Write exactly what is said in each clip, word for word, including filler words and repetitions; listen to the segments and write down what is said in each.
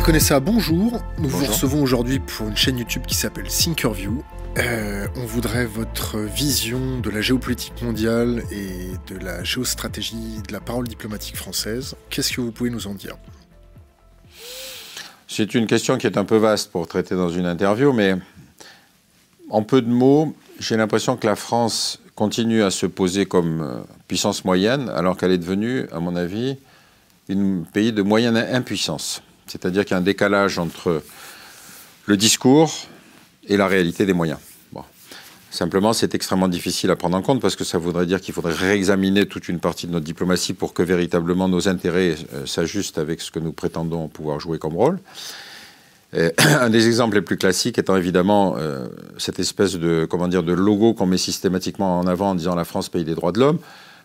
Pierre Conessa, bonjour. Nous bonjour. vous recevons aujourd'hui pour une chaîne YouTube qui s'appelle Thinkerview. Euh, on voudrait votre vision de la géopolitique mondiale et de la géostratégie de la parole diplomatique française. Qu'est-ce que vous pouvez nous en dire ? C'est une question qui est un peu vaste pour traiter dans une interview, mais en peu de mots, j'ai l'impression que la France continue à se poser comme puissance moyenne, alors qu'elle est devenue, à mon avis, un pays de moyenne impuissance. C'est-à-dire qu'il y a un décalage entre le discours et la réalité des moyens. Bon. Simplement, c'est extrêmement difficile à prendre en compte parce que ça voudrait dire qu'il faudrait réexaminer toute une partie de notre diplomatie pour que véritablement nos intérêts euh, s'ajustent avec ce que nous prétendons pouvoir jouer comme rôle. Et un des exemples les plus classiques étant évidemment euh, cette espèce de, comment dire, de logo qu'on met systématiquement en avant en disant « la France, pays des droits de l'homme ».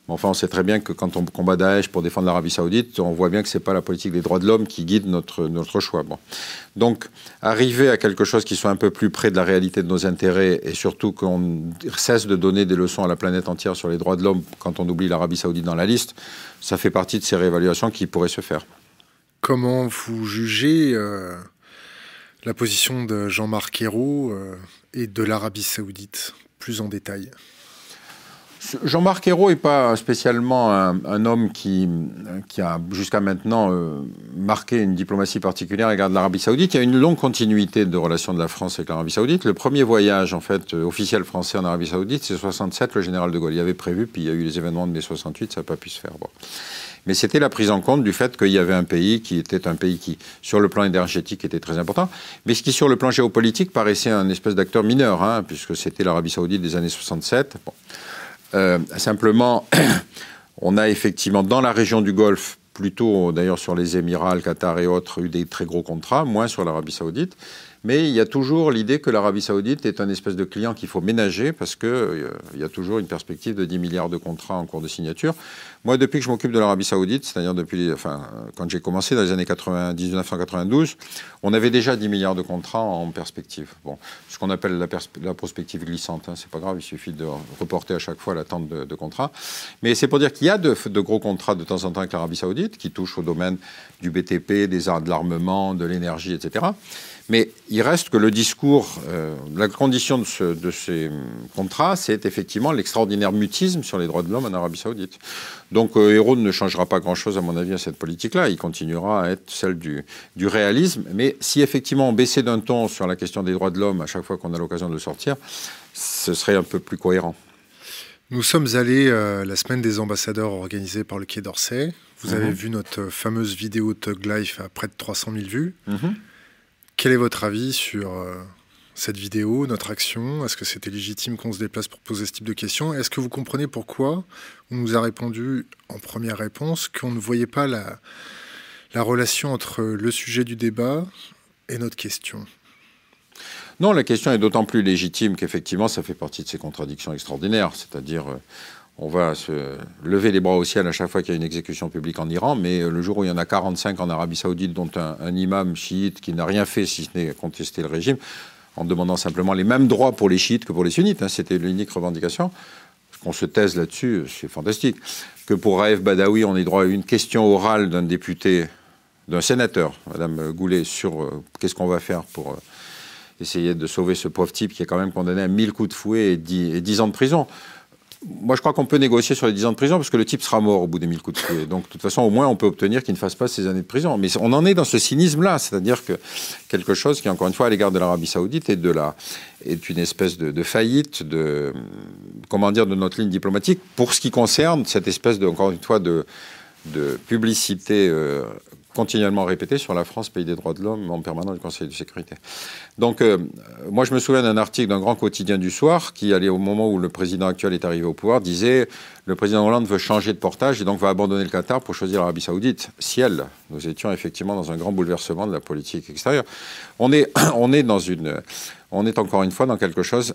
Mais enfin, on sait très bien que quand on combat Daesh pour défendre l'Arabie Saoudite, on voit bien que ce n'est pas la politique des droits de l'homme qui guide notre, notre choix. Bon. Donc, arriver à quelque chose qui soit un peu plus près de la réalité de nos intérêts et surtout qu'on cesse de donner des leçons à la planète entière sur les droits de l'homme quand on oublie l'Arabie Saoudite dans la liste, ça fait partie de ces réévaluations qui pourraient se faire. Comment vous jugez euh, la position de Jean-Marc Ayrault euh, et de l'Arabie Saoudite plus en détail ? Jean-Marc Ayrault n'est pas spécialement un, un homme qui, qui a jusqu'à maintenant euh, marqué une diplomatie particulière à l'égard de l'Arabie Saoudite. Il y a une longue continuité de relations de la France avec l'Arabie Saoudite. Le premier voyage en fait, officiel français en Arabie Saoudite, c'est soixante-sept, le général de Gaulle y avait prévu, puis il y a eu les événements de mai soixante-huit, ça n'a pas pu se faire. Bon. Mais c'était la prise en compte du fait qu'il y avait un pays qui était un pays qui, sur le plan énergétique, était très important, mais ce qui, sur le plan géopolitique, paraissait un espèce d'acteur mineur, hein, puisque c'était l'Arabie Saoudite des années soixante-sept. Bon. Euh, simplement, on a effectivement dans la région du Golfe, plutôt d'ailleurs sur les Émirats, le Qatar et autres, eu des très gros contrats, moins sur l'Arabie Saoudite. Mais il y a toujours l'idée que l'Arabie Saoudite est un espèce de client qu'il faut ménager parce qu'il euh, y a toujours une perspective de dix milliards de contrats en cours de signature. Moi, depuis que je m'occupe de l'Arabie Saoudite, c'est-à-dire depuis, enfin, quand j'ai commencé dans les années quatre-vingt-dix, mille neuf cent quatre-vingt-douze, on avait déjà dix milliards de contrats en perspective. Bon, ce qu'on appelle la, pers- la prospective glissante, hein, c'est pas grave, il suffit de reporter à chaque fois l'attente de, de contrats. Mais c'est pour dire qu'il y a de, de gros contrats de temps en temps avec l'Arabie Saoudite qui touchent au domaine du B T P, des arts de l'armement, de l'énergie, et cetera. Mais il reste que le discours, euh, la condition de, ce, de ces contrats, c'est effectivement l'extraordinaire mutisme sur les droits de l'homme en Arabie Saoudite. Donc euh, Ayrault ne changera pas grand-chose, à mon avis, à cette politique-là. Il continuera à être celle du, du réalisme. Mais si effectivement on baissait d'un ton sur la question des droits de l'homme à chaque fois qu'on a l'occasion de le sortir, ce serait un peu plus cohérent. Nous sommes allés euh, la semaine des ambassadeurs organisée par le Quai d'Orsay. Vous mmh. avez vu notre fameuse vidéo Thug Life à près de trois cent mille vues. Mmh. Quel est votre avis sur euh, cette vidéo, notre action ? Est-ce que c'était légitime qu'on se déplace pour poser ce type de questions ? Est-ce que vous comprenez pourquoi on nous a répondu en première réponse qu'on ne voyait pas la, la relation entre le sujet du débat et notre question ? Non, la question est d'autant plus légitime qu'effectivement, ça fait partie de ces contradictions extraordinaires, c'est-à-dire... Euh, on va se lever les bras au ciel à chaque fois qu'il y a une exécution publique en Iran, mais le jour où il y en a quarante-cinq en Arabie Saoudite, dont un, un imam chiite qui n'a rien fait si ce n'est contester le régime, en demandant simplement les mêmes droits pour les chiites que pour les sunnites, hein, c'était l'unique revendication, qu'on se taise là-dessus, c'est fantastique, que pour Raif Badawi, on ait droit à une question orale d'un député, d'un sénateur, Madame Goulet, sur euh, qu'est-ce qu'on va faire pour... Euh, essayer de sauver ce pauvre type qui est quand même condamné à mille coups de fouet et dix, et dix ans de prison. Moi, je crois qu'on peut négocier sur les dix ans de prison parce que le type sera mort au bout des mille coups de fouet. Donc, de toute façon, au moins, on peut obtenir qu'il ne fasse pas ces années de prison. Mais on en est dans ce cynisme-là, c'est-à-dire que quelque chose qui, encore une fois, à l'égard de l'Arabie Saoudite est, de la, est une espèce de, de faillite de, comment dire, de notre ligne diplomatique pour ce qui concerne cette espèce, de, encore une fois, de, de publicité... Euh, continuellement répété sur la France, pays des droits de l'homme, en permanent du Conseil de sécurité. Donc, euh, moi, je me souviens d'un article d'un grand quotidien du soir qui allait au moment où le président actuel est arrivé au pouvoir, disait « Le président Hollande veut changer de portage et donc va abandonner le Qatar pour choisir l'Arabie Saoudite. » Ciel, nous étions effectivement dans un grand bouleversement de la politique extérieure. On est, on est dans une... On est encore une fois dans quelque chose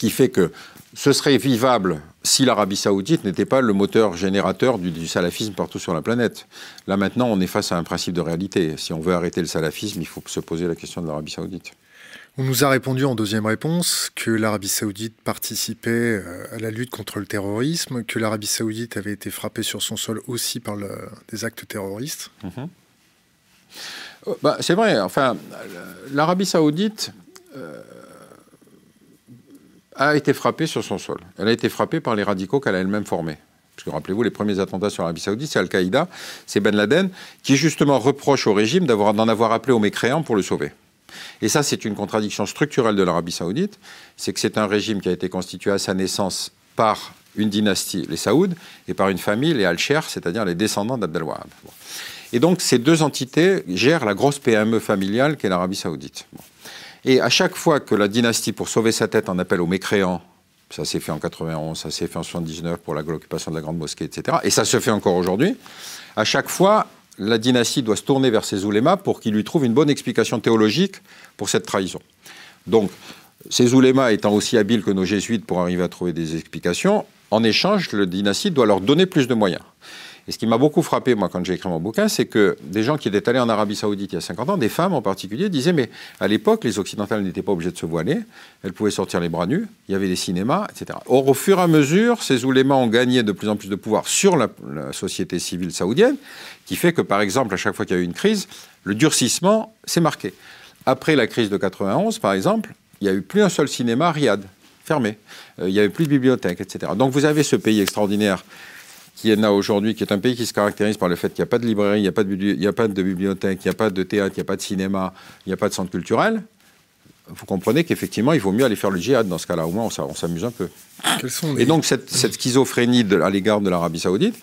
qui fait que ce serait vivable si l'Arabie Saoudite n'était pas le moteur générateur du, du salafisme partout sur la planète. Là, maintenant, on est face à un principe de réalité. Si on veut arrêter le salafisme, il faut se poser la question de l'Arabie Saoudite. On nous a répondu en deuxième réponse que l'Arabie Saoudite participait à la lutte contre le terrorisme, que l'Arabie Saoudite avait été frappée sur son sol aussi par le, des actes terroristes. Mmh. bah, c'est vrai. Enfin, l'Arabie saoudite euh, a été frappée sur son sol. Elle a été frappée par les radicaux qu'elle a elle-même formés. Parce que rappelez-vous, les premiers attentats sur l'Arabie saoudite, c'est Al-Qaïda, c'est Ben Laden, qui justement reproche au régime d'avoir, d'en avoir appelé aux mécréants pour le sauver. Et ça, c'est une contradiction structurelle de l'Arabie saoudite. C'est que c'est un régime qui a été constitué à sa naissance par une dynastie, les Saouds, et par une famille, les Al-Cheikh, c'est-à-dire les descendants d'Abd al-Wahhab. Bon. Et donc, ces deux entités gèrent la grosse P M E familiale qu'est l'Arabie saoudite. Bon. Et à chaque fois que la dynastie, pour sauver sa tête, en appelle aux mécréants, ça s'est fait en quatre-vingt-onze, ça s'est fait en soixante-dix-neuf pour l'occupation de la Grande Mosquée, et cetera. Et ça se fait encore aujourd'hui. À chaque fois, la dynastie doit se tourner vers ses oulémas pour qu'ils lui trouvent une bonne explication théologique pour cette trahison. Donc, ces oulémas étant aussi habiles que nos jésuites pour arriver à trouver des explications, en échange, la dynastie doit leur donner plus de moyens. Et ce qui m'a beaucoup frappé, moi, quand j'ai écrit mon bouquin, c'est que des gens qui étaient allés en Arabie Saoudite il y a cinquante ans, des femmes en particulier, disaient « Mais à l'époque, les Occidentales n'étaient pas obligés de se voiler, elles pouvaient sortir les bras nus, il y avait des cinémas, et cetera » Or, au fur et à mesure, ces oulémas ont gagné de plus en plus de pouvoir sur la, la société civile saoudienne, qui fait que, par exemple, à chaque fois qu'il y a eu une crise, le durcissement s'est marqué. Après la crise de quatre-vingt-onze, par exemple, il n'y a eu plus un seul cinéma à Riyad, fermé. Euh, il n'y avait plus de bibliothèque, et cetera. Donc vous avez ce pays extraordinaire qui est là aujourd'hui, qui est un pays qui se caractérise par le fait qu'il n'y a pas de librairie, il n'y a pas de, il n'y a pas de bibliothèque, il n'y a pas de théâtre, il n'y a pas de cinéma, il n'y a pas de centre culturel. Vous comprenez qu'effectivement, il vaut mieux aller faire le djihad dans ce cas-là. Au moins, on s'amuse un peu. Quels sont les... Et donc, cette, cette schizophrénie de, à l'égard de l'Arabie saoudite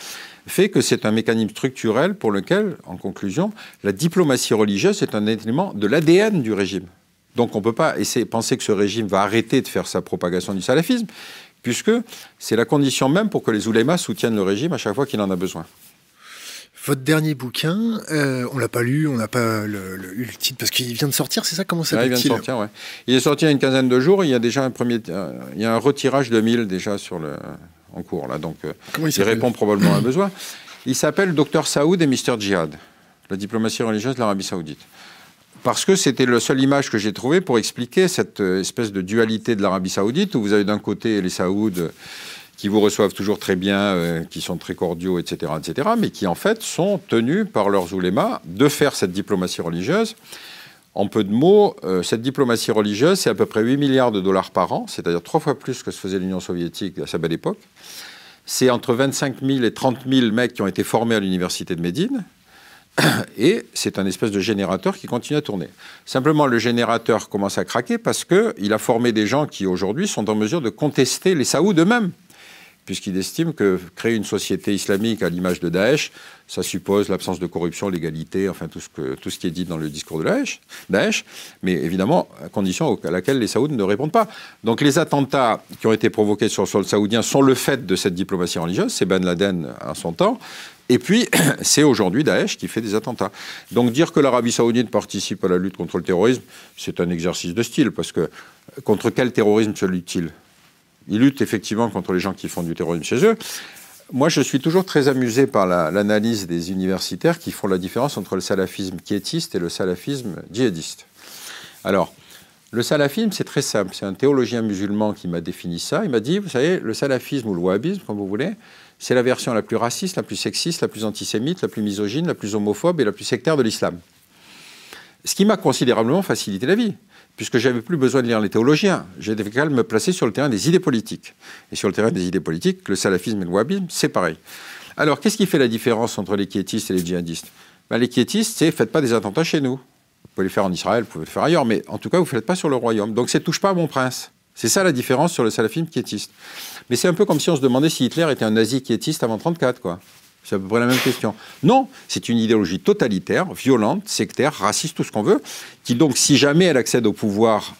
fait que c'est un mécanisme structurel pour lequel, en conclusion, la diplomatie religieuse est un élément de l'A D N du régime. Donc on ne peut pas essayer, penser que ce régime va arrêter de faire sa propagation du salafisme, puisque c'est la condition même pour que les oulémas soutiennent le régime à chaque fois qu'il en a besoin. Votre dernier bouquin, euh, on ne l'a pas lu, on n'a pas le, le, le titre, parce qu'il vient de sortir, c'est ça? Comment ça s'appelle? Il vient de sortir, oui. Il est sorti il y a une quinzaine de jours, il y a déjà un, premier, euh, il y a un retirage de mille déjà sur le, en cours, là, donc euh, il, il répond probablement à un besoin. Il s'appelle Docteur Saoud et Mister Jihad, la diplomatie religieuse de l'Arabie saoudite. Parce que c'était la seule image que j'ai trouvée pour expliquer cette espèce de dualité de l'Arabie saoudite, où vous avez d'un côté les Saouds qui vous reçoivent toujours très bien, euh, qui sont très cordiaux, et cetera, et cetera, mais qui en fait sont tenus par leurs oulémas de faire cette diplomatie religieuse. En peu de mots, euh, cette diplomatie religieuse, c'est à peu près huit milliards de dollars par an, c'est-à-dire trois fois plus que ce faisait l'Union soviétique à sa belle époque. C'est entre vingt-cinq mille et trente mille mecs qui ont été formés à l'université de Médine. Et c'est un espèce de générateur qui continue à tourner. Simplement, le générateur commence à craquer parce qu'il a formé des gens qui, aujourd'hui, sont en mesure de contester les Saouds eux-mêmes, puisqu'ils estiment que créer une société islamique à l'image de Daesh, ça suppose l'absence de corruption, l'égalité, enfin tout ce, que, tout ce qui est dit dans le discours de Daesh, Daesh, mais évidemment à condition à laquelle les Saouds ne répondent pas. Donc les attentats qui ont été provoqués sur le sol saoudien sont le fait de cette diplomatie religieuse, c'est Ben Laden à son temps, et puis c'est aujourd'hui Daesh qui fait des attentats. Donc dire que l'Arabie saoudite participe à la lutte contre le terrorisme, c'est un exercice de style, parce que contre quel terrorisme se lutte-t-il ? Ils luttent effectivement contre les gens qui font du terrorisme chez eux. Moi, je suis toujours très amusé par la, l'analyse des universitaires qui font la différence entre le salafisme quiétiste et le salafisme djihadiste. Alors, le salafisme, c'est très simple. C'est un théologien musulman qui m'a défini ça. Il m'a dit, vous savez, le salafisme ou le wahhabisme, comme vous voulez, c'est la version la plus raciste, la plus sexiste, la plus antisémite, la plus misogyne, la plus homophobe et la plus sectaire de l'islam. Ce qui m'a considérablement facilité la vie, puisque j'avais plus besoin de lire les théologiens. J'avais qu'à me placer sur le terrain des idées politiques. Et sur le terrain des idées politiques, le salafisme et le wahhabisme, c'est pareil. Alors, qu'est-ce qui fait la différence entre les quiétistes et les djihadistes? Ben, les quiétistes, c'est « faites pas des attentats chez nous ». Vous pouvez les faire en Israël, vous pouvez les faire ailleurs, mais en tout cas, vous ne faites pas sur le royaume. Donc, c'est « touche pas à mon prince ». C'est ça la différence sur le salafisme quiétiste. Mais c'est un peu comme si on se demandait si Hitler était un nazi quiétiste avant trente-quatre, quoi. C'est à peu près la même question. Non, c'est une idéologie totalitaire, violente, sectaire, raciste, tout ce qu'on veut, qui donc, si jamais elle accède au pouvoir,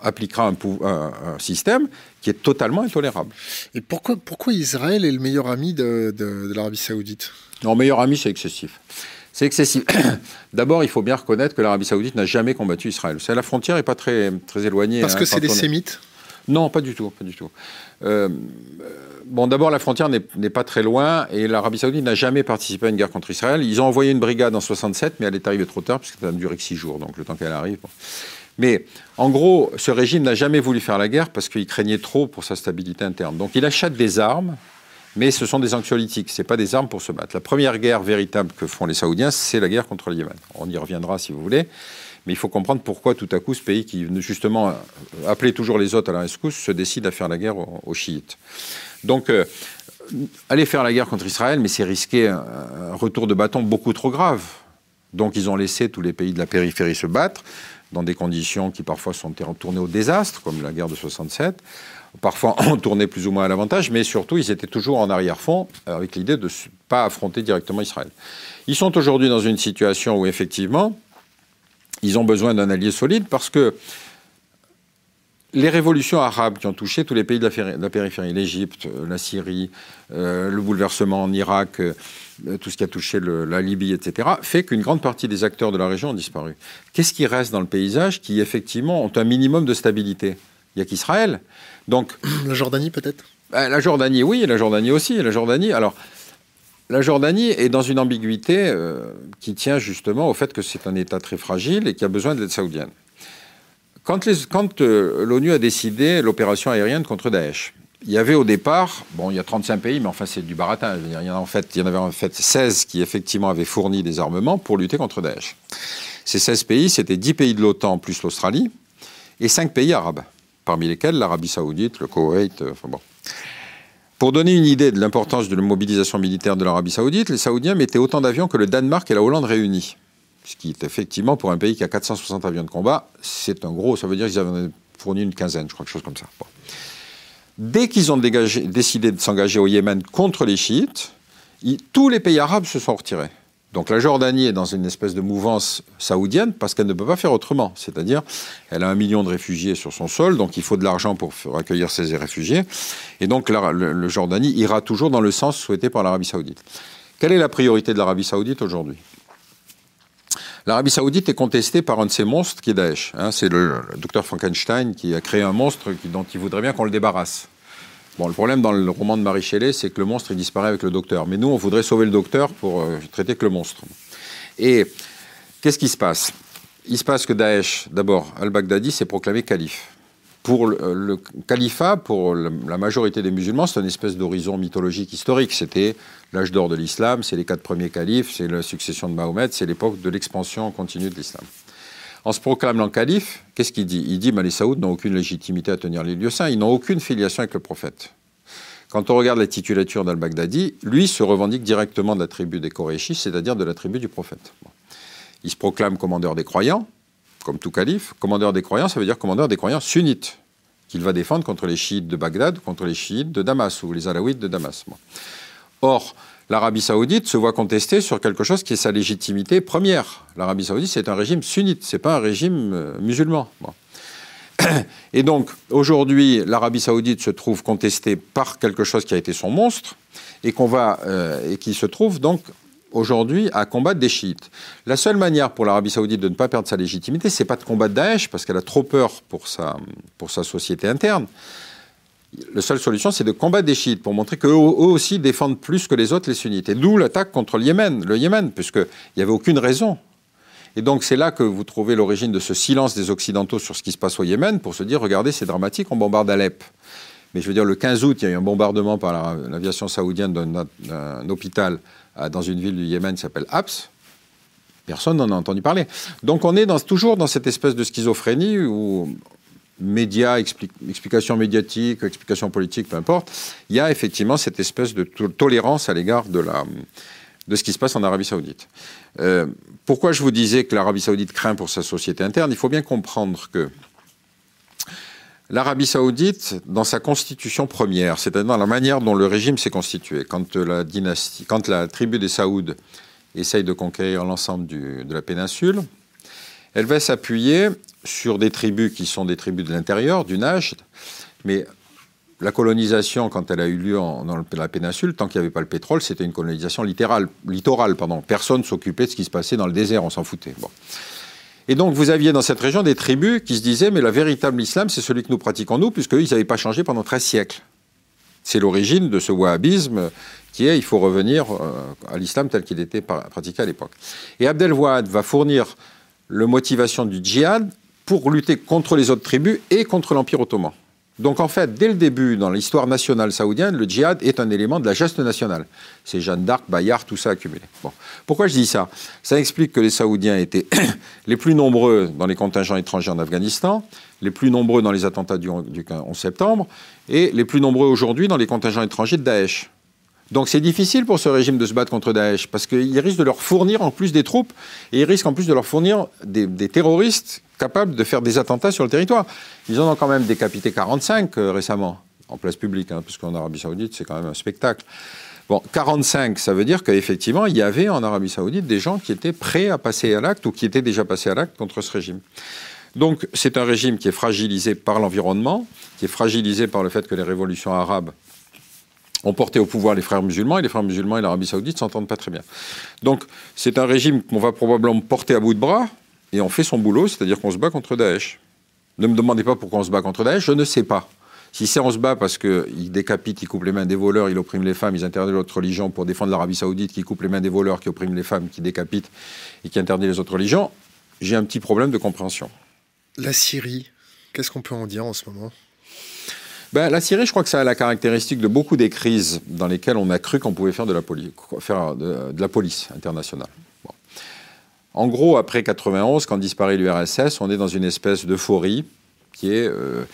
appliquera un, pou- un, un système qui est totalement intolérable. Et pourquoi, pourquoi Israël est le meilleur ami de, de, de l'Arabie saoudite? Non, meilleur ami, c'est excessif. C'est excessif. D'abord, il faut bien reconnaître que l'Arabie saoudite n'a jamais combattu Israël. C'est, la frontière n'est pas très, très éloignée. Parce hein, que c'est des on... sémites? Non, pas du tout, pas du tout. Euh, bon, d'abord, la frontière n'est, n'est pas très loin, et l'Arabie saoudite n'a jamais participé à une guerre contre Israël. Ils ont envoyé une brigade en soixante-sept, mais elle est arrivée trop tard, parce que ça a duré que six jours, donc le temps qu'elle arrive. Bon. Mais, en gros, ce régime n'a jamais voulu faire la guerre, parce qu'il craignait trop pour sa stabilité interne. Donc, il achète des armes mais ce sont des anxiolytiques, ce n'est pas des armes pour se battre. La première guerre véritable que font les Saoudiens, c'est la guerre contre le Yémen. On y reviendra si vous voulez, mais il faut comprendre pourquoi tout à coup ce pays qui, justement, appelait toujours les autres à la rescousse, se décide à faire la guerre aux, aux chiites. Donc, euh, aller faire la guerre contre Israël, mais c'est risquer un, un retour de bâton beaucoup trop grave. Donc ils ont laissé tous les pays de la périphérie se battre, dans des conditions qui parfois sont tournées au désastre, comme la guerre de soixante-sept. Parfois, on tournait plus ou moins à l'avantage, mais surtout, ils étaient toujours en arrière-fond, avec l'idée de ne pas affronter directement Israël. Ils sont aujourd'hui dans une situation où, effectivement, ils ont besoin d'un allié solide, parce que les révolutions arabes qui ont touché tous les pays de la périphérie, l'Égypte, la Syrie, euh, le bouleversement en Irak, euh, tout ce qui a touché le, la Libye, et cetera, fait qu'une grande partie des acteurs de la région ont disparu. Qu'est-ce qui reste dans le paysage qui, effectivement, ont un minimum de stabilité ? Il n'y a qu'Israël. Donc, la Jordanie, peut-être ? La Jordanie, oui, la Jordanie aussi. La Jordanie, alors, la Jordanie est dans une ambiguïté euh, qui tient justement au fait que c'est un État très fragile et qui a besoin de l'aide saoudienne. Quand les, quand euh, l'ONU a décidé l'opération aérienne contre Daesh, il y avait au départ, bon, il y a trente-cinq pays, mais enfin c'est du baratin. Je veux dire, il y en a en fait, il y en avait en fait seize qui effectivement avaient fourni des armements pour lutter contre Daesh. Ces seize pays, c'était dix pays de l'OTAN plus l'Australie et cinq pays arabes, parmi lesquels l'Arabie Saoudite, le Koweït. Euh, enfin bon. Pour donner une idée de l'importance de la mobilisation militaire de l'Arabie Saoudite, les Saoudiens mettaient autant d'avions que le Danemark et la Hollande réunis. Ce qui est effectivement, pour un pays qui a quatre cent soixante avions de combat, c'est un gros... Ça veut dire qu'ils avaient fourni une quinzaine, je crois, quelque chose comme ça. Bon. Dès qu'ils ont dégagé, décidé de s'engager au Yémen contre les chiites, ils, tous les pays arabes se sont retirés. Donc la Jordanie est dans une espèce de mouvance saoudienne parce qu'elle ne peut pas faire autrement. C'est-à-dire, elle a un million de réfugiés sur son sol, donc il faut de l'argent pour accueillir ces réfugiés. Et donc la, le, le Jordanie ira toujours dans le sens souhaité par l'Arabie saoudite. Quelle est la priorité de l'Arabie saoudite aujourd'hui ? L'Arabie saoudite est contestée par un de ses monstres qui est Daesh. Hein, c'est le, le docteur Frankenstein qui a créé un monstre qui, dont il voudrait bien qu'on le débarrasse. Bon, le problème dans le roman de Mary Shelley, c'est que le monstre il disparaît avec le docteur. Mais nous, on voudrait sauver le docteur pour euh, traiter que le monstre. Et qu'est-ce qui se passe ? Il se passe que Daesh, d'abord, al-Baghdadi s'est proclamé calife. Pour le, le califat, pour le, la majorité des musulmans, c'est une espèce d'horizon mythologique historique. C'était l'âge d'or de l'islam, c'est les quatre premiers califes, c'est la succession de Mahomet, c'est l'époque de l'expansion continue de l'islam. En se proclamant calife, qu'est-ce qu'il dit ? Il dit bah, les Saouds n'ont aucune légitimité à tenir les lieux saints, ils n'ont aucune filiation avec le prophète. Quand on regarde la titulature d'Al-Baghdadi, lui se revendique directement de la tribu des Koréchis, c'est-à-dire de la tribu du prophète. Bon. Il se proclame commandeur des croyants, comme tout calife. Commandeur des croyants, ça veut dire commandeur des croyants sunnites, qu'il va défendre contre les chiites de Bagdad, contre les chiites de Damas, ou les alaouites de Damas. Bon. Or, l'Arabie saoudite se voit contester sur quelque chose qui est sa légitimité première. L'Arabie saoudite, c'est un régime sunnite, c'est pas un régime euh, musulman. Bon. Et donc, aujourd'hui, l'Arabie saoudite se trouve contestée par quelque chose qui a été son monstre, et, qu'on va, euh, et qui se trouve donc... aujourd'hui, à combattre des chiites. La seule manière pour l'Arabie saoudite de ne pas perdre sa légitimité, c'est pas de combattre Daesh, parce qu'elle a trop peur pour sa, pour sa société interne. La seule solution, c'est de combattre des chiites, pour montrer qu'eux eux aussi défendent plus que les autres les sunnites. Et d'où l'attaque contre le Yémen, le Yémen puisqu'il n'y avait aucune raison. Et donc, c'est là que vous trouvez l'origine de ce silence des Occidentaux sur ce qui se passe au Yémen, pour se dire, regardez, c'est dramatique, on bombarde Alep. Mais je veux dire, le quinze août, il y a eu un bombardement par l'aviation saoudienne d'un, d'un hôpital dans une ville du Yémen qui s'appelle Haps. Personne n'en a entendu parler. Donc on est dans, toujours dans cette espèce de schizophrénie où médias, expli- explications médiatiques, explications politiques, peu importe, il y a effectivement cette espèce de to- tolérance à l'égard de, la, de ce qui se passe en Arabie saoudite. Euh, pourquoi je vous disais que l'Arabie saoudite craint pour sa société interne ? Il faut bien comprendre que l'Arabie saoudite, dans sa constitution première, c'est-à-dire dans la manière dont le régime s'est constitué, quand la, dynastie, quand la tribu des Saouds essaye de conquérir l'ensemble du, de la péninsule, elle va s'appuyer sur des tribus qui sont des tribus de l'intérieur, du Najd, mais la colonisation, quand elle a eu lieu en, dans la péninsule, tant qu'il n'y avait pas le pétrole, c'était une colonisation littérale, littorale. Pardon. Personne ne s'occupait de ce qui se passait dans le désert, on s'en foutait. Bon. Et donc, vous aviez dans cette région des tribus qui se disaient « Mais la véritable islam, c'est celui que nous pratiquons nous, puisqu'eux, ils n'avaient pas changé pendant treize siècles. » C'est l'origine de ce wahhabisme qui est « Il faut revenir à l'islam tel qu'il était pratiqué à l'époque. » Et Abdelwahad va fournir la motivation du djihad pour lutter contre les autres tribus et contre l'Empire ottoman. Donc en fait, dès le début, dans l'histoire nationale saoudienne, le djihad est un élément de la geste nationale. C'est Jeanne d'Arc, Bayard, tout ça accumulé. Bon. Pourquoi je dis ça? Ça explique que les Saoudiens étaient les plus nombreux dans les contingents étrangers en Afghanistan, les plus nombreux dans les attentats du onze septembre, et les plus nombreux aujourd'hui dans les contingents étrangers de Daesh. Donc c'est difficile pour ce régime de se battre contre Daesh, parce qu'il risque de leur fournir en plus des troupes, et il risque en plus de leur fournir des, des terroristes capables de faire des attentats sur le territoire. Ils en ont quand même décapité quarante-cinq euh, récemment, en place publique, hein, parce qu'en Arabie Saoudite, c'est quand même un spectacle. Bon, quarante-cinq, ça veut dire qu'effectivement, il y avait en Arabie Saoudite des gens qui étaient prêts à passer à l'acte, ou qui étaient déjà passés à l'acte contre ce régime. Donc c'est un régime qui est fragilisé par l'environnement, qui est fragilisé par le fait que les révolutions arabes ont porté au pouvoir les frères musulmans, et les frères musulmans et l'Arabie Saoudite ne s'entendent pas très bien. Donc c'est un régime qu'on va probablement porter à bout de bras, et on fait son boulot, c'est-à-dire qu'on se bat contre Daesh. Ne me demandez pas pourquoi on se bat contre Daesh, je ne sais pas. Si c'est on se bat parce qu'il décapite, il coupe les mains des voleurs, il opprime les femmes, ils interdisent l'autre religion pour défendre l'Arabie Saoudite, qui coupe les mains des voleurs, qui opprime les femmes, qui décapite et qui interdit les autres religions, j'ai un petit problème de compréhension. La Syrie, qu'est-ce qu'on peut en dire en ce moment ? Ben, la Syrie, je crois que ça a la caractéristique de beaucoup des crises dans lesquelles on a cru qu'on pouvait faire de la, poli- faire de, de la police internationale. Bon. En gros, après quatre-vingt-onze, quand disparaît l'U R S S, on est dans une espèce d'euphorie qui est... Euh,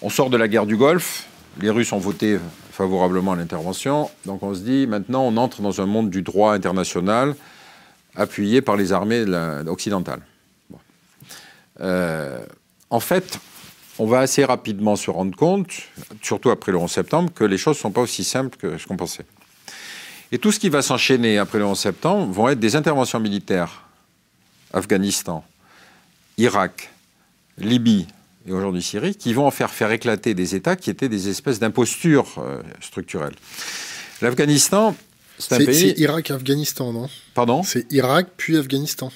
on sort de la guerre du Golfe, les Russes ont voté favorablement à l'intervention, donc on se dit, maintenant, on entre dans un monde du droit international appuyé par les armées la, occidentales. Bon. Euh, en fait... on va assez rapidement se rendre compte, surtout après le onze septembre, que les choses ne sont pas aussi simples que ce qu'on pensait. Et tout ce qui va s'enchaîner après le onze septembre vont être des interventions militaires. Afghanistan, Irak, Libye et aujourd'hui Syrie, qui vont en faire faire éclater des États qui étaient des espèces d'impostures euh, structurelles. L'Afghanistan, c'est un c'est, pays... C'est Irak et Afghanistan, non? Pardon? C'est Irak puis Afghanistan.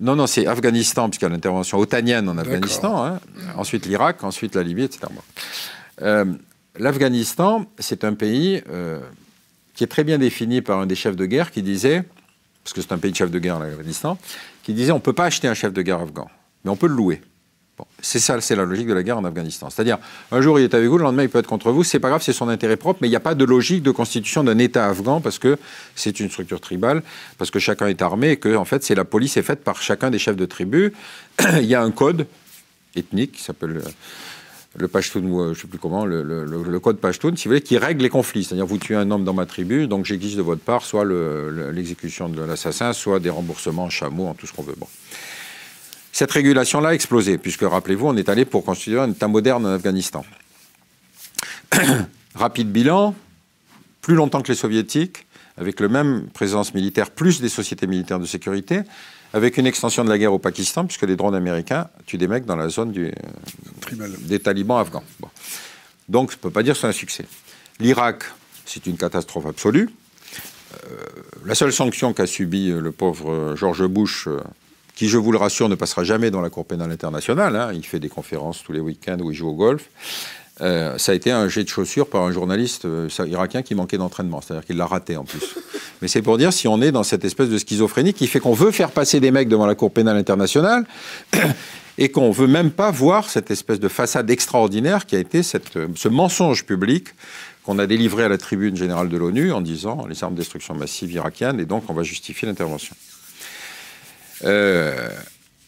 Non, non, c'est Afghanistan, puisqu'il y a l'intervention otanienne en Afghanistan, hein. Ensuite l'Irak, ensuite la Libye, et cetera. Euh, L'Afghanistan, c'est un pays euh, qui est très bien défini par un des chefs de guerre qui disait, parce que c'est un pays de chefs de guerre, l'Afghanistan, qui disait on ne peut pas acheter un chef de guerre afghan, mais on peut le louer. Bon, c'est ça, c'est la logique de la guerre en Afghanistan. C'est-à-dire, un jour il est avec vous, le lendemain il peut être contre vous, c'est pas grave, c'est son intérêt propre, mais il n'y a pas de logique de constitution d'un État afghan parce que c'est une structure tribale, parce que chacun est armé et que, en fait, c'est la police est faite par chacun des chefs de tribu. Il y a un code ethnique qui s'appelle le Pashtun, ou je ne sais plus comment, le, le, le code Pashtun, si vous voulez, qui règle les conflits. C'est-à-dire, vous tuez un homme dans ma tribu, donc j'exige de votre part soit le, le, l'exécution de l'assassin, soit des remboursements en chameau, en tout ce qu'on veut. Bon. Cette régulation-là a explosé, puisque, rappelez-vous, on est allé pour constituer un État moderne en Afghanistan. Rapide bilan, plus longtemps que les soviétiques, avec la même présence militaire, plus des sociétés militaires de sécurité, avec une extension de la guerre au Pakistan, puisque les drones américains tuent des mecs dans la zone du, euh, des talibans afghans. Bon. Donc, je ne peux pas dire que c'est un succès. L'Irak, c'est une catastrophe absolue. Euh, la seule sanction qu'a subie le pauvre George Bush... Euh, qui, je vous le rassure, ne passera jamais dans la Cour pénale internationale. Hein. Il fait des conférences tous les week-ends où il joue au golf. Euh, ça a été un jet de chaussures par un journaliste euh, irakien qui manquait d'entraînement. C'est-à-dire qu'il l'a raté, en plus. Mais c'est pour dire si on est dans cette espèce de schizophrénie qui fait qu'on veut faire passer des mecs devant la Cour pénale internationale et qu'on ne veut même pas voir cette espèce de façade extraordinaire qui a été cette, ce mensonge public qu'on a délivré à la tribune générale de l'ONU en disant les armes de destruction massive irakiennes et donc on va justifier l'intervention. Euh,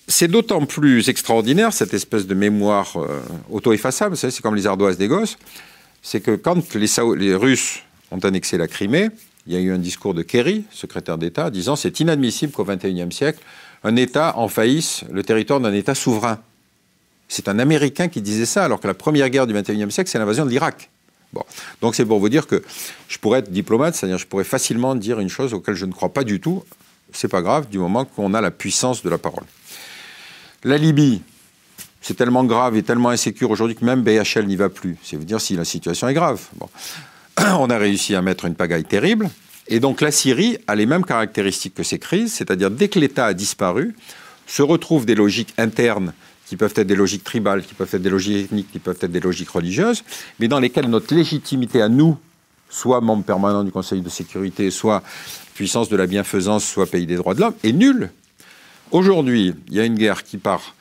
c'est d'autant plus extraordinaire, cette espèce de mémoire euh, auto-effaçable, vous savez, c'est comme les ardoises des gosses, c'est que quand les, Sao- les Russes ont annexé la Crimée, il y a eu un discours de Kerry, secrétaire d'État, disant « c'est inadmissible qu'au vingt et unième siècle, un État envahisse le territoire d'un État souverain ». C'est un Américain qui disait ça, alors que la première guerre du vingt et unième siècle, c'est l'invasion de l'Irak. Bon. Donc c'est pour vous dire que je pourrais être diplomate, c'est-à-dire je pourrais facilement dire une chose auquel je ne crois pas du tout, c'est pas grave, du moment qu'on a la puissance de la parole. La Libye, c'est tellement grave et tellement insécure aujourd'hui que même B H L n'y va plus. C'est vous dire si la situation est grave. Bon. On a réussi à mettre une pagaille terrible. Et donc la Syrie a les mêmes caractéristiques que ces crises, c'est-à-dire dès que l'État a disparu, se retrouvent des logiques internes qui peuvent être des logiques tribales, qui peuvent être des logiques ethniques, qui peuvent être des logiques religieuses, mais dans lesquelles notre légitimité à nous, soit membre permanent du Conseil de sécurité, soit puissance de la bienfaisance, soit pays des droits de l'homme, est nulle. Aujourd'hui, il y a une guerre qui part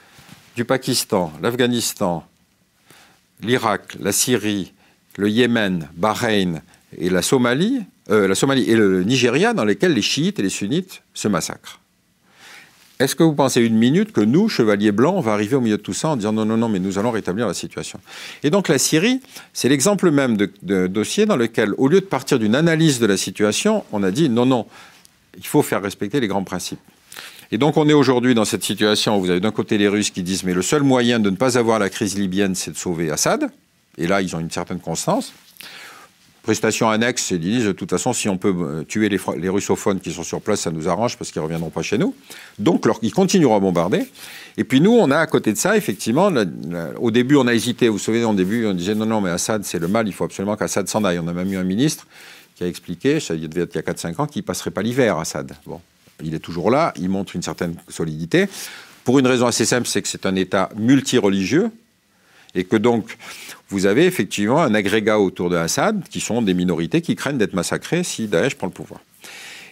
du Pakistan, l'Afghanistan, l'Irak, la Syrie, le Yémen, Bahreïn et la Somalie, euh, la Somalie et le Nigeria, dans lesquels les chiites et les sunnites se massacrent. Est-ce que vous pensez une minute que nous, chevaliers blancs, on va arriver au milieu de tout ça en disant non, non, non, mais nous allons rétablir la situation? Et donc la Syrie, c'est l'exemple même de, de dossier dans lequel, au lieu de partir d'une analyse de la situation, on a dit non, non, il faut faire respecter les grands principes. Et donc on est aujourd'hui dans cette situation où vous avez d'un côté les Russes qui disent mais le seul moyen de ne pas avoir la crise libyenne, c'est de sauver Assad. Et là, ils ont une certaine constance. Prestation annexe, ils disent de toute façon, si on peut tuer les, les russophones qui sont sur place, ça nous arrange parce qu'ils ne reviendront pas chez nous. Donc, leur, ils continueront à bombarder. Et puis nous, on a à côté de ça, effectivement, la, la, au début, on a hésité. Vous vous souvenez, au début, on disait non, non, mais Assad, c'est le mal, il faut absolument qu'Assad s'en aille. On a même eu un ministre qui a expliqué, ça devait être il y a quatre cinq ans, qu'il ne passerait pas l'hiver, Assad. Bon. Il est toujours là, il montre une certaine solidité. Pour une raison assez simple, c'est que c'est un État multireligieux et que donc vous avez effectivement un agrégat autour de Assad qui sont des minorités qui craignent d'être massacrées si Daesh prend le pouvoir.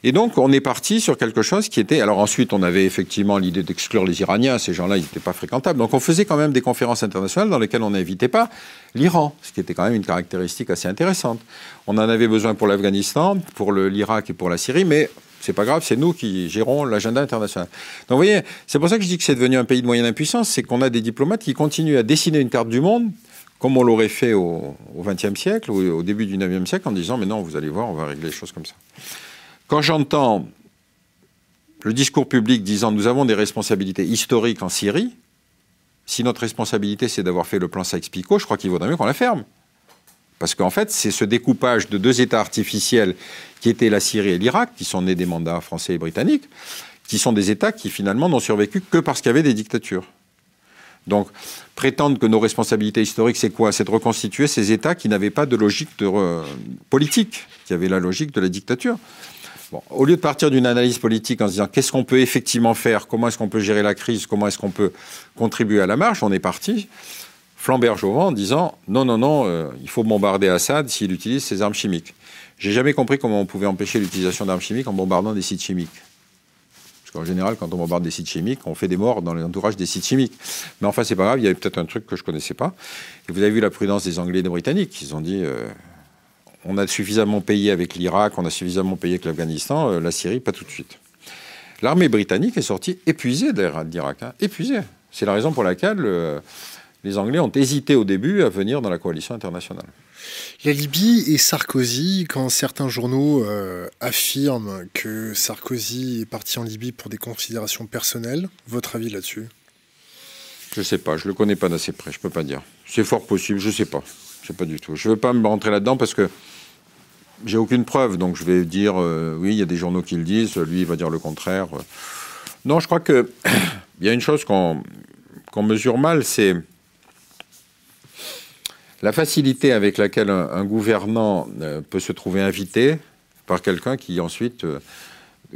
Et donc on est parti sur quelque chose qui était... Alors ensuite on avait effectivement l'idée d'exclure les Iraniens, ces gens-là ils n'étaient pas fréquentables. Donc on faisait quand même des conférences internationales dans lesquelles on n'invitait pas l'Iran, ce qui était quand même une caractéristique assez intéressante. On en avait besoin pour l'Afghanistan, pour l'Irak et pour la Syrie, mais... c'est pas grave, c'est nous qui gérons l'agenda international. Donc vous voyez, c'est pour ça que je dis que c'est devenu un pays de moyenne impuissance, c'est qu'on a des diplomates qui continuent à dessiner une carte du monde, comme on l'aurait fait au vingtième siècle, ou au début du neuvième siècle, en disant « mais non, vous allez voir, on va régler les choses comme ça ». Quand j'entends le discours public disant « nous avons des responsabilités historiques en Syrie », si notre responsabilité c'est d'avoir fait le plan Sykes-Picot, je crois qu'il vaudrait mieux qu'on la ferme. Parce qu'en fait, c'est ce découpage de deux États artificiels qui étaient la Syrie et l'Irak, qui sont nés des mandats français et britanniques, qui sont des États qui finalement n'ont survécu que parce qu'il y avait des dictatures. Donc, prétendre que nos responsabilités historiques, c'est quoi? C'est de reconstituer ces États qui n'avaient pas de logique de re... politique, qui avaient la logique de la dictature. Bon, au lieu de partir d'une analyse politique en se disant qu'est-ce qu'on peut effectivement faire, comment est-ce qu'on peut gérer la crise, comment est-ce qu'on peut contribuer à la marche, on est parti... flamberge au vent en disant « Non, non, non, euh, il faut bombarder Assad s'il utilise ses armes chimiques. » J'ai jamais compris comment on pouvait empêcher l'utilisation d'armes chimiques en bombardant des sites chimiques. Parce qu'en général, quand on bombarde des sites chimiques, on fait des morts dans l'entourage des sites chimiques. Mais enfin, c'est pas grave, il y avait peut-être un truc que je connaissais pas. Et vous avez vu la prudence des Anglais et des Britanniques. Ils ont dit euh, « On a suffisamment payé avec l'Irak, on a suffisamment payé avec l'Afghanistan, euh, la Syrie, pas tout de suite. » L'armée britannique est sortie épuisée de l'Irak. Hein, épuisée. C'est la raison pour laquelle... Euh, les Anglais ont hésité au début à venir dans la coalition internationale. La Libye et Sarkozy, quand certains journaux euh, affirment que Sarkozy est parti en Libye pour des considérations personnelles, votre avis là-dessus? Je ne sais pas, je ne le connais pas d'assez près, je ne peux pas dire. C'est fort possible, je ne sais pas, je ne sais pas du tout. Je ne veux pas me rentrer là-dedans parce que j'ai aucune preuve, donc je vais dire, euh, oui, il y a des journaux qui le disent, lui, il va dire le contraire. Non, je crois qu'il y a une chose qu'on qu'on mesure mal, c'est... la facilité avec laquelle un, un gouvernant euh, peut se trouver invité par quelqu'un qui ensuite, euh,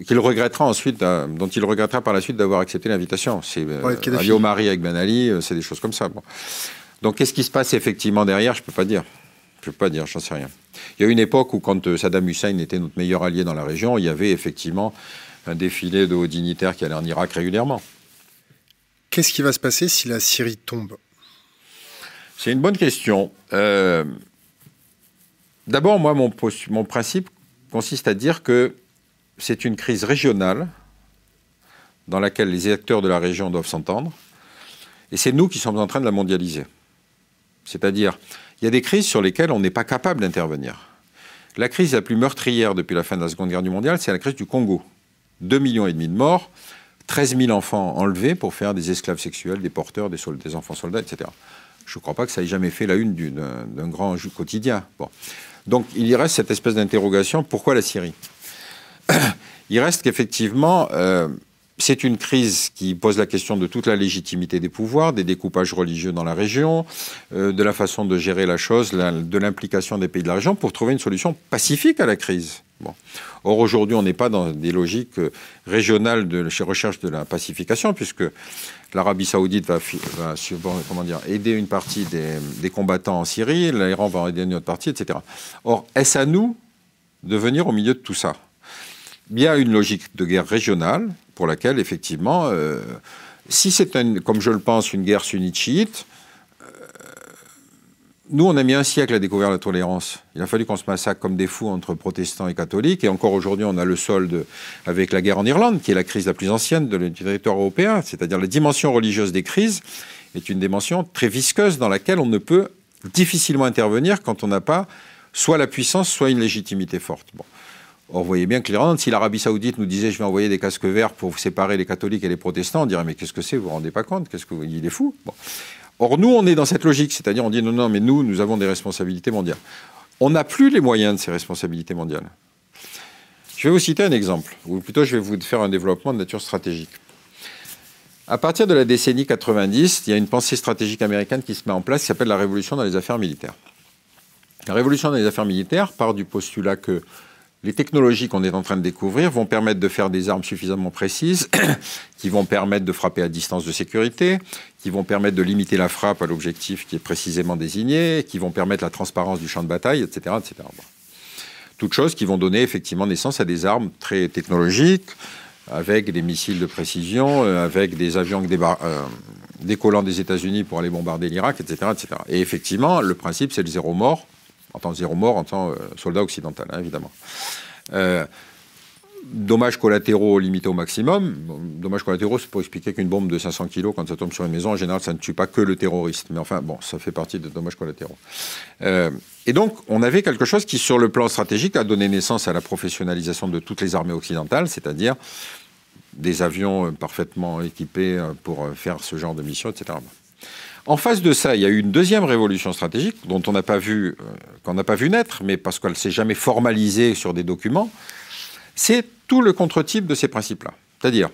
qu'il regrettera ensuite, euh, dont il regrettera par la suite d'avoir accepté l'invitation. C'est euh, ouais, Ali Omari avec Ben Ali, euh, c'est des choses comme ça. Bon. Donc qu'est-ce qui se passe effectivement derrière? Je peux pas dire. Je peux pas dire, j'en sais rien. Il y a une époque où quand euh, Saddam Hussein était notre meilleur allié dans la région, il y avait effectivement un défilé de hauts dignitaires qui allait en Irak régulièrement. Qu'est-ce qui va se passer si la Syrie tombe? C'est une bonne question. Euh, D'abord, moi, mon, mon principe consiste à dire que c'est une crise régionale dans laquelle les acteurs de la région doivent s'entendre. Et c'est nous qui sommes en train de la mondialiser. C'est-à-dire, il y a des crises sur lesquelles on n'est pas capable d'intervenir. La crise la plus meurtrière depuis la fin de la Seconde Guerre mondiale, c'est la crise du Congo. deux millions et demi de morts, treize mille enfants enlevés pour faire des esclaves sexuels, des porteurs, des, soldats, des enfants soldats, et cetera Je ne crois pas que ça ait jamais fait la une d'un grand enjeu quotidien. Bon. Donc il y reste cette espèce d'interrogation, pourquoi la Syrie? Il reste qu'effectivement, euh, c'est une crise qui pose la question de toute la légitimité des pouvoirs, des découpages religieux dans la région, euh, de la façon de gérer la chose, la, de l'implication des pays de la région pour trouver une solution pacifique à la crise. Bon. Or aujourd'hui, on n'est pas dans des logiques régionales de recherche de la pacification, puisque l'Arabie Saoudite va, va comment dire, aider une partie des, des combattants en Syrie, l'Iran va aider une autre partie, et cetera. Or, est-ce à nous de venir au milieu de tout ça? Il y a une logique de guerre régionale pour laquelle, effectivement, euh, si c'est, comme je le pense, une guerre sunnite-chiite, nous, on a mis un siècle à découvrir la tolérance. Il a fallu qu'on se massacre comme des fous entre protestants et catholiques. Et encore aujourd'hui, on a le solde avec la guerre en Irlande, qui est la crise la plus ancienne de notre territoire européen. C'est-à-dire la dimension religieuse des crises est une dimension très visqueuse dans laquelle on ne peut difficilement intervenir quand on n'a pas soit la puissance, soit une légitimité forte. Bon. Or, vous voyez bien que l'Irlande, si l'Arabie Saoudite nous disait « je vais envoyer des casques verts pour séparer les catholiques et les protestants », on dirait « mais qu'est-ce que c'est, vous vous rendez pas compte, qu'est-ce que vous... il est fou bon. ». Or, nous, on est dans cette logique, c'est-à-dire on dit « non, non, mais nous, nous avons des responsabilités mondiales ». On n'a plus les moyens de ces responsabilités mondiales. Je vais vous citer un exemple, ou plutôt je vais vous faire un développement de nature stratégique. À partir de la décennie quatre-vingt-dix, il y a une pensée stratégique américaine qui se met en place, qui s'appelle la révolution dans les affaires militaires. La révolution dans les affaires militaires part du postulat que les technologies qu'on est en train de découvrir vont permettre de faire des armes suffisamment précises, qui vont permettre de frapper à distance de sécurité, qui vont permettre de limiter la frappe à l'objectif qui est précisément désigné, qui vont permettre la transparence du champ de bataille, et cetera, et cetera. Bon. Toutes choses qui vont donner effectivement naissance à des armes très technologiques, avec des missiles de précision, avec des avions débar- euh, décollant des États-Unis pour aller bombarder l'Irak, et cetera, et cetera. Et effectivement, le principe, c'est le zéro mort. En tant que zéro mort, en tant que euh, soldat occidental, hein, évidemment. Euh, dommages collatéraux limités au maximum. Dommages collatéraux, c'est pour expliquer qu'une bombe de cinq cents kilos, quand ça tombe sur une maison, en général, ça ne tue pas que le terroriste. Mais enfin, bon, ça fait partie des dommages collatéraux. Euh, et donc, on avait quelque chose qui, sur le plan stratégique, a donné naissance à la professionnalisation de toutes les armées occidentales, c'est-à-dire des avions parfaitement équipés pour faire ce genre de mission, et cetera. En face de ça, il y a eu une deuxième révolution stratégique dont on n'a pas vu, euh, qu'on n'a pas vu naître, mais parce qu'elle ne s'est jamais formalisée sur des documents. C'est tout le contre-type de ces principes-là. C'est-à-dire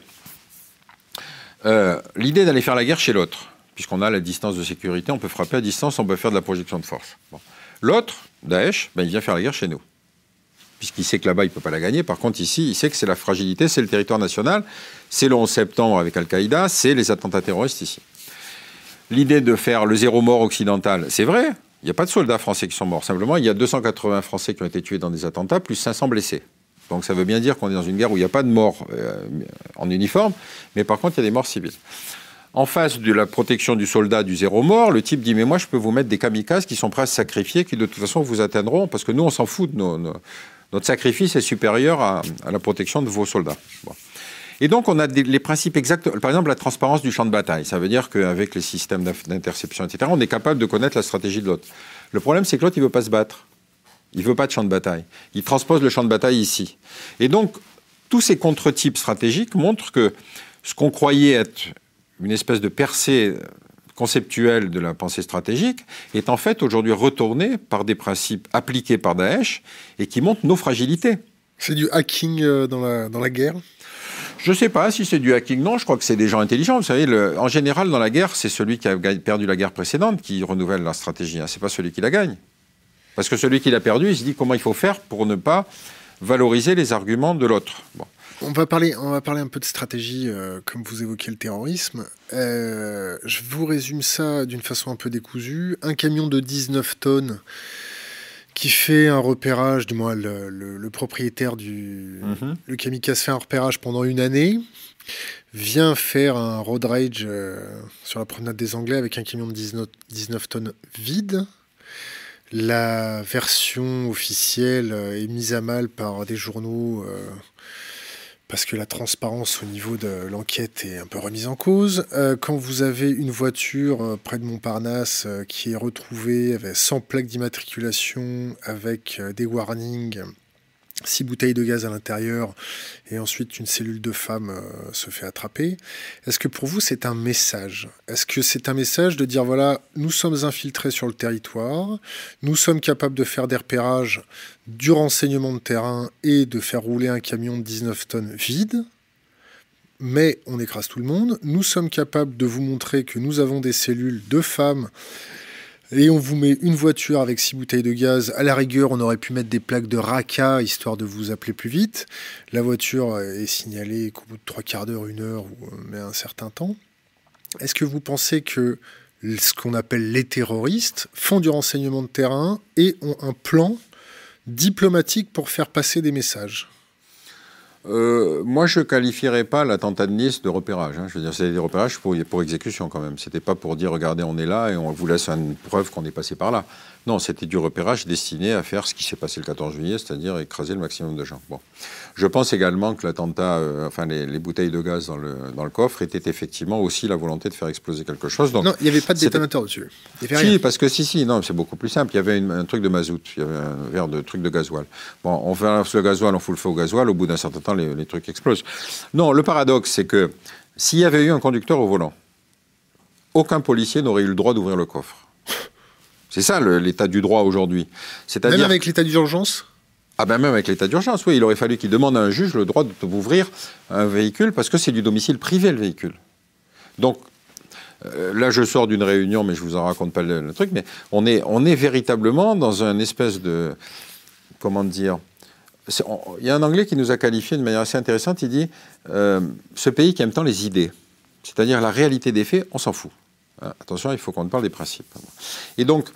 euh, l'idée d'aller faire la guerre chez l'autre, puisqu'on a la distance de sécurité, on peut frapper à distance, on peut faire de la projection de force. Bon. L'autre, Daesh, ben, il vient faire la guerre chez nous, puisqu'il sait que là-bas, il ne peut pas la gagner. Par contre, ici, il sait que c'est la fragilité, c'est le territoire national, c'est le onze septembre avec Al-Qaïda, c'est les attentats terroristes ici. L'idée de faire le zéro mort occidental, c'est vrai, il n'y a pas de soldats français qui sont morts. Simplement, il y a deux cent quatre-vingts Français qui ont été tués dans des attentats, plus cinq cents blessés. Donc ça veut bien dire qu'on est dans une guerre où il n'y a pas de morts euh, en uniforme, mais par contre, il y a des morts civiles. En face de la protection du soldat du zéro mort, le type dit « mais moi, je peux vous mettre des kamikazes qui sont prêts à se sacrifier, qui de toute façon vous atteindront, parce que nous, on s'en fout de nos, nos... Notre sacrifice est supérieur à, à la protection de vos soldats. Bon. » Et donc, on a des, les principes exacts. Par exemple, la transparence du champ de bataille. Ça veut dire qu'avec les systèmes d'interception, et cetera, on est capable de connaître la stratégie de l'autre. Le problème, c'est que l'autre, il ne veut pas se battre. Il ne veut pas de champ de bataille. Il transpose le champ de bataille ici. Et donc, tous ces contre-types stratégiques montrent que ce qu'on croyait être une espèce de percée conceptuelle de la pensée stratégique est en fait aujourd'hui retourné par des principes appliqués par Daesh et qui montrent nos fragilités. C'est du hacking dans la, dans la guerre ? Je ne sais pas si c'est du hacking, non, je crois que c'est des gens intelligents. Vous savez, le, en général, dans la guerre, c'est celui qui a perdu la guerre précédente qui renouvelle la stratégie, hein. Ce n'est pas celui qui la gagne. Parce que celui qui l'a perdu, il se dit comment il faut faire pour ne pas valoriser les arguments de l'autre. Bon. On va parler, on va parler un peu de stratégie, euh, comme vous évoquez le terrorisme. Euh, je vous résume ça d'une façon un peu décousue. Un camion de dix-neuf tonnes... qui fait un repérage, du moins le, le, le propriétaire du mmh. le kamikaze fait un repérage pendant une année, vient faire un road rage euh, sur la promenade des Anglais avec un camion de dix-neuf tonnes vide. La version officielle est mise à mal par des journaux euh, parce que la transparence au niveau de l'enquête est un peu remise en cause. Euh, quand vous avez une voiture euh, près de Montparnasse euh, qui est retrouvée avec, sans plaque d'immatriculation, avec euh, des warnings, six bouteilles de gaz à l'intérieur, et ensuite une cellule de femmes euh, se fait attraper, est-ce que pour vous c'est un message ? Est-ce que c'est un message de dire voilà, nous sommes infiltrés sur le territoire, nous sommes capables de faire des repérages, du renseignement de terrain et de faire rouler un camion de dix-neuf tonnes vide, mais on écrase tout le monde, nous sommes capables de vous montrer que nous avons des cellules de femmes et on vous met une voiture avec six bouteilles de gaz. À la rigueur, on aurait pu mettre des plaques de raca, histoire de vous appeler plus vite. La voiture est signalée qu'au bout de trois quarts d'heure, une heure, ou un certain temps. Est-ce que vous pensez que ce qu'on appelle les terroristes font du renseignement de terrain et ont un plan diplomatique pour faire passer des messages ? Euh, moi, je ne qualifierais pas l'attentat de Nice de repérage. Hein. Je veux dire, c'était des repérages pour, pour exécution quand même. Ce n'était pas pour dire, regardez, on est là et on vous laisse une preuve qu'on est passé par là. Non, c'était du repérage destiné à faire ce qui s'est passé le quatorze juillet, c'est-à-dire écraser le maximum de gens. Bon. Je pense également que l'attentat, euh, enfin les, les bouteilles de gaz dans le, dans le coffre étaient effectivement aussi la volonté de faire exploser quelque chose. Donc, non, il n'y avait pas de détonateur dessus. Si, rien. parce que si, si, non, c'est beaucoup plus simple. Il y avait une, un truc de mazout, il y avait un verre de truc de gasoil. Bon, on verse le gasoil, on fout le feu au gasoil, au bout d'un certain temps, les, les trucs explosent. Non, le paradoxe, c'est que s'il y avait eu un conducteur au volant, aucun policier n'aurait eu le droit d'ouvrir le coffre. C'est ça l'état du droit aujourd'hui. C'est-à-dire... Même avec l'état d'urgence ? Ah ben même avec l'état d'urgence, oui. Il aurait fallu qu'il demande à un juge le droit d'ouvrir un véhicule parce que c'est du domicile privé, le véhicule. Donc, euh, là, je sors d'une réunion, mais je ne vous en raconte pas le, le truc, mais on est, on est véritablement dans un espèce de... Comment dire ? Il y a un Anglais qui nous a qualifié de manière assez intéressante. Il dit euh, « Ce pays qui aime tant les idées, c'est-à-dire la réalité des faits, on s'en fout. » Attention, il faut qu'on parle des principes. Et donc,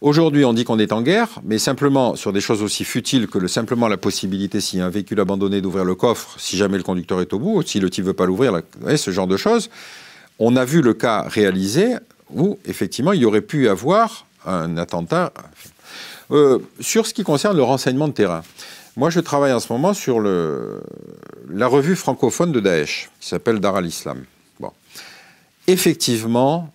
aujourd'hui, on dit qu'on est en guerre, mais simplement sur des choses aussi futiles que le, simplement la possibilité, s'il y a un véhicule abandonné, d'ouvrir le coffre, si jamais le conducteur est au bout, si le type ne veut pas l'ouvrir, ce genre de choses. On a vu le cas réalisé où, effectivement, il y aurait pu y avoir un attentat. Euh, sur ce qui concerne le renseignement de terrain, moi, je travaille en ce moment sur le, la revue francophone de Daesh, qui s'appelle Dar al-Islam. Effectivement,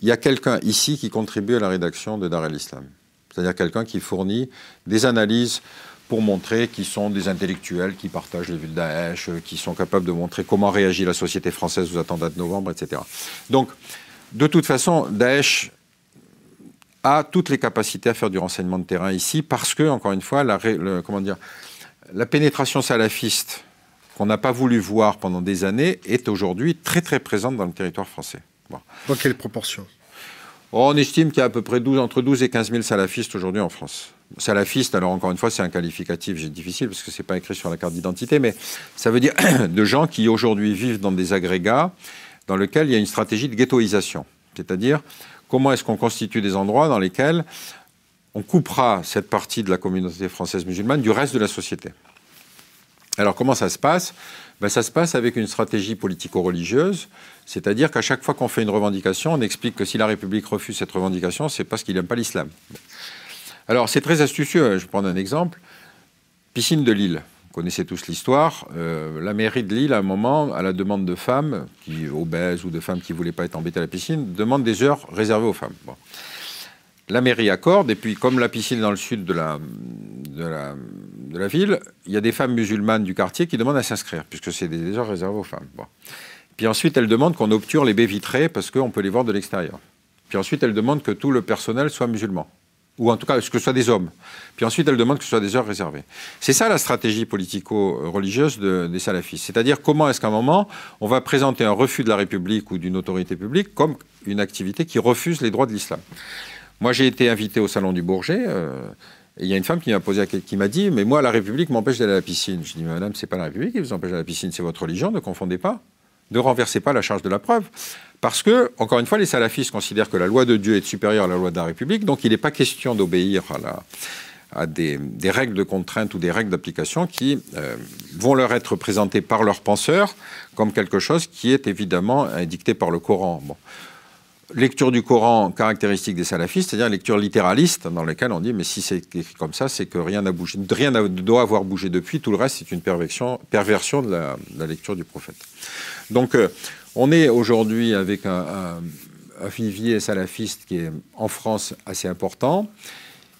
il y a quelqu'un ici qui contribue à la rédaction de Dar al-Islam. C'est-à-dire quelqu'un qui fournit des analyses pour montrer qu'ils sont des intellectuels qui partagent les vues de Daesh, qui sont capables de montrer comment réagit la société française aux attentats de novembre, et cetera. Donc, de toute façon, Daesh a toutes les capacités à faire du renseignement de terrain ici parce que, encore une fois, la, ré... le, comment dire, la pénétration salafiste qu'on n'a pas voulu voir pendant des années, est aujourd'hui très très présente dans le territoire français. Bon. Dans quelle proportion ? On estime qu'il y a à peu près douze, entre douze et quinze mille salafistes aujourd'hui en France. Salafistes, alors encore une fois, c'est un qualificatif difficile parce que ce n'est pas écrit sur la carte d'identité, mais ça veut dire de gens qui aujourd'hui vivent dans des agrégats dans lesquels il y a une stratégie de ghettoisation. C'est-à-dire, comment est-ce qu'on constitue des endroits dans lesquels on coupera cette partie de la communauté française musulmane du reste de la société ? Alors comment ça se passe ? Ben, ça se passe avec une stratégie politico-religieuse, c'est-à-dire qu'à chaque fois qu'on fait une revendication, on explique que si la République refuse cette revendication, c'est parce qu'il n'aime pas l'islam. Alors c'est très astucieux, je vais prendre un exemple. Piscine de Lille, vous connaissez tous l'histoire. Euh, la mairie de Lille, à un moment, à la demande de femmes qui obèses ou de femmes qui ne voulaient pas être embêtées à la piscine, demande des heures réservées aux femmes. Bon. La mairie accorde, et puis comme la piscine est dans le sud de la, de, la, de la ville, il y a des femmes musulmanes du quartier qui demandent à s'inscrire, puisque c'est des heures réservées aux femmes. Bon. Puis ensuite, elles demandent qu'on obture les baies vitrées, parce qu'on peut les voir de l'extérieur. Puis ensuite, elles demandent que tout le personnel soit musulman, ou en tout cas, que ce soit des hommes. Puis ensuite, elles demandent que ce soit des heures réservées. C'est ça la stratégie politico-religieuse de, des salafistes. C'est-à-dire, comment est-ce qu'à un moment, on va présenter un refus de la République ou d'une autorité publique comme une activité qui refuse les droits de l'islam ? Moi, j'ai été invité au Salon du Bourget, euh, et il y a une femme qui m'a posé, qui m'a dit « Mais moi, la République m'empêche d'aller à la piscine. » Je dis « Madame, c'est pas la République qui vous empêche d'aller à la piscine, c'est votre religion, ne confondez pas, ne renversez pas la charge de la preuve. » Parce que, encore une fois, les salafistes considèrent que la loi de Dieu est supérieure à la loi de la République, donc il n'est pas question d'obéir à, la, à des, des règles de contrainte ou des règles d'application qui euh, vont leur être présentées par leurs penseurs comme quelque chose qui est évidemment dicté par le Coran. Bon. Lecture du Coran caractéristique des salafistes, c'est-à-dire lecture littéraliste, dans laquelle on dit « mais si c'est écrit comme ça, c'est que rien n'a bougé, rien ne doit avoir bougé depuis, tout le reste c'est une perversion, perversion de, la, de la lecture du prophète ». Donc euh, on est aujourd'hui avec un, un, un vivier salafiste qui est en France assez important.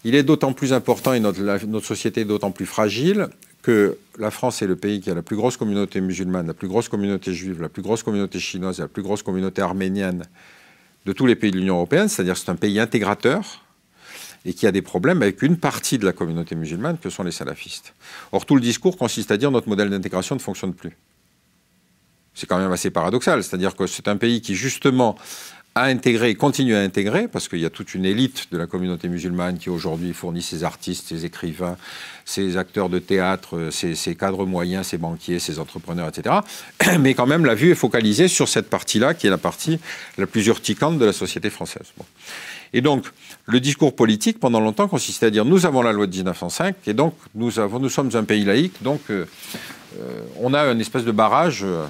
Il est d'autant plus important et notre, la, notre société est d'autant plus fragile que la France est le pays qui a la plus grosse communauté musulmane, la plus grosse communauté juive, la plus grosse communauté chinoise, la plus grosse communauté arménienne, de tous les pays de l'Union européenne, c'est-à-dire que c'est un pays intégrateur et qui a des problèmes avec une partie de la communauté musulmane que sont les salafistes. Or, tout le discours consiste à dire que notre modèle d'intégration ne fonctionne plus. C'est quand même assez paradoxal, c'est-à-dire que c'est un pays qui, justement, a intégré et continue à intégrer, parce qu'il y a toute une élite de la communauté musulmane qui, aujourd'hui, fournit ses artistes, ses écrivains, ses acteurs de théâtre, ses, ses cadres moyens, ses banquiers, ses entrepreneurs, et cetera. Mais quand même, la vue est focalisée sur cette partie-là, qui est la partie la plus urticante de la société française. Bon. Et donc, le discours politique, pendant longtemps, consistait à dire « nous avons la loi de dix-neuf cent cinq, et donc nous, avons, nous sommes un pays laïque, donc euh, on a une espèce de barrage. Euh, »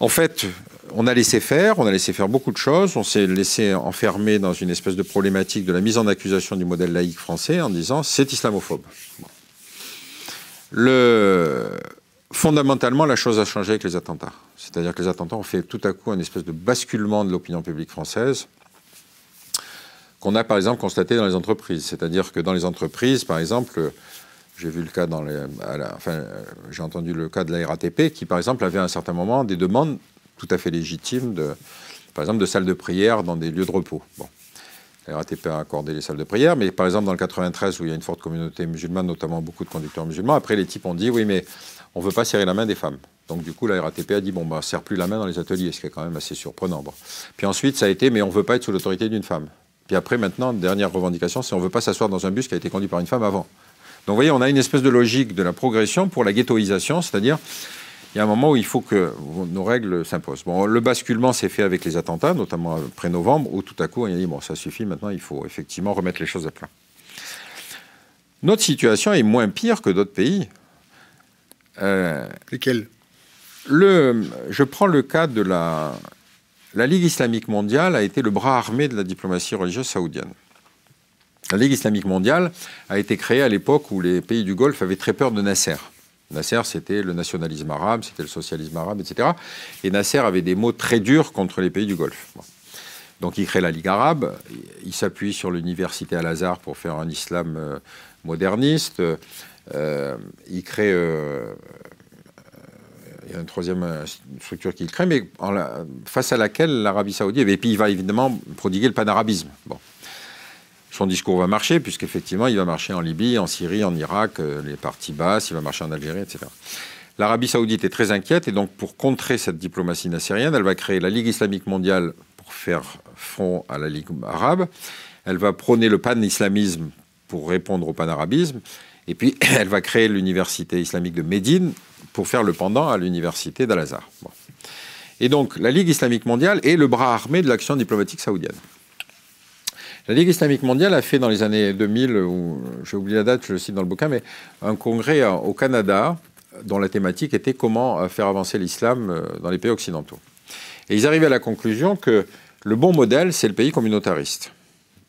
En fait, on a laissé faire, on a laissé faire beaucoup de choses, on s'est laissé enfermer dans une espèce de problématique de la mise en accusation du modèle laïque français en disant « c'est islamophobe ». Le... Fondamentalement, la chose a changé avec les attentats. C'est-à-dire que les attentats ont fait tout à coup un espèce de basculement de l'opinion publique française qu'on a, par exemple, constaté dans les entreprises. C'est-à-dire que dans les entreprises, par exemple... J'ai vu le cas dans les, à la, enfin, j'ai entendu le cas de la R A T P qui, par exemple, avait à un certain moment des demandes tout à fait légitimes, de, par exemple, de salles de prière dans des lieux de repos. Bon. La R A T P a accordé les salles de prière, mais par exemple, dans le quatre-vingt-treize, où il y a une forte communauté musulmane, notamment beaucoup de conducteurs musulmans, après, les types ont dit « oui, mais on ne veut pas serrer la main des femmes ». Donc, du coup, la R A T P a dit « bon, ben, on ne serre plus la main dans les ateliers », ce qui est quand même assez surprenant. Bon. Puis ensuite, ça a été « mais on ne veut pas être sous l'autorité d'une femme ». Puis après, maintenant, dernière revendication, c'est « on ne veut pas s'asseoir dans un bus qui a été conduit par une femme avant ». Donc, vous voyez, on a une espèce de logique de la progression pour la ghettoisation, c'est-à-dire, il y a un moment où il faut que nos règles s'imposent. Bon, le basculement s'est fait avec les attentats, notamment après novembre, où tout à coup, on a dit, bon, ça suffit, maintenant, il faut effectivement remettre les choses à plat. Notre situation est moins pire que d'autres pays. Euh, Lesquels ? le, Je prends le cas de la... La Ligue islamique mondiale a été le bras armé de la diplomatie religieuse saoudienne. La Ligue islamique mondiale a été créée à l'époque où les pays du Golfe avaient très peur de Nasser. Nasser, c'était le nationalisme arabe, c'était le socialisme arabe, et cetera. Et Nasser avait des mots très durs contre les pays du Golfe. Bon. Donc il crée la Ligue arabe, il s'appuie sur l'université Al-Azhar pour faire un islam euh, moderniste, euh, il crée... Euh, il y a une troisième structure qu'il crée, mais en la, face à laquelle l'Arabie saoudite... Et puis il va évidemment prodiguer le panarabisme. Bon. Son discours va marcher, puisqu'effectivement, il va marcher en Libye, en Syrie, en Irak, les parties basses, il va marcher en Algérie, et cetera. L'Arabie saoudite est très inquiète, et donc pour contrer cette diplomatie nassérienne, elle va créer la Ligue islamique mondiale pour faire front à la Ligue arabe, elle va prôner le pan-islamisme pour répondre au pan-arabisme, et puis elle va créer l'université islamique de Médine pour faire le pendant à l'université d'Al-Azhar. Bon. Et donc, la Ligue islamique mondiale est le bras armé de l'action diplomatique saoudienne. La Ligue islamique mondiale a fait dans les années deux mille, ou j'ai oublié la date, je le cite dans le bouquin, mais un congrès au Canada dont la thématique était comment faire avancer l'islam dans les pays occidentaux. Et ils arrivaient à la conclusion que le bon modèle, c'est le pays communautariste.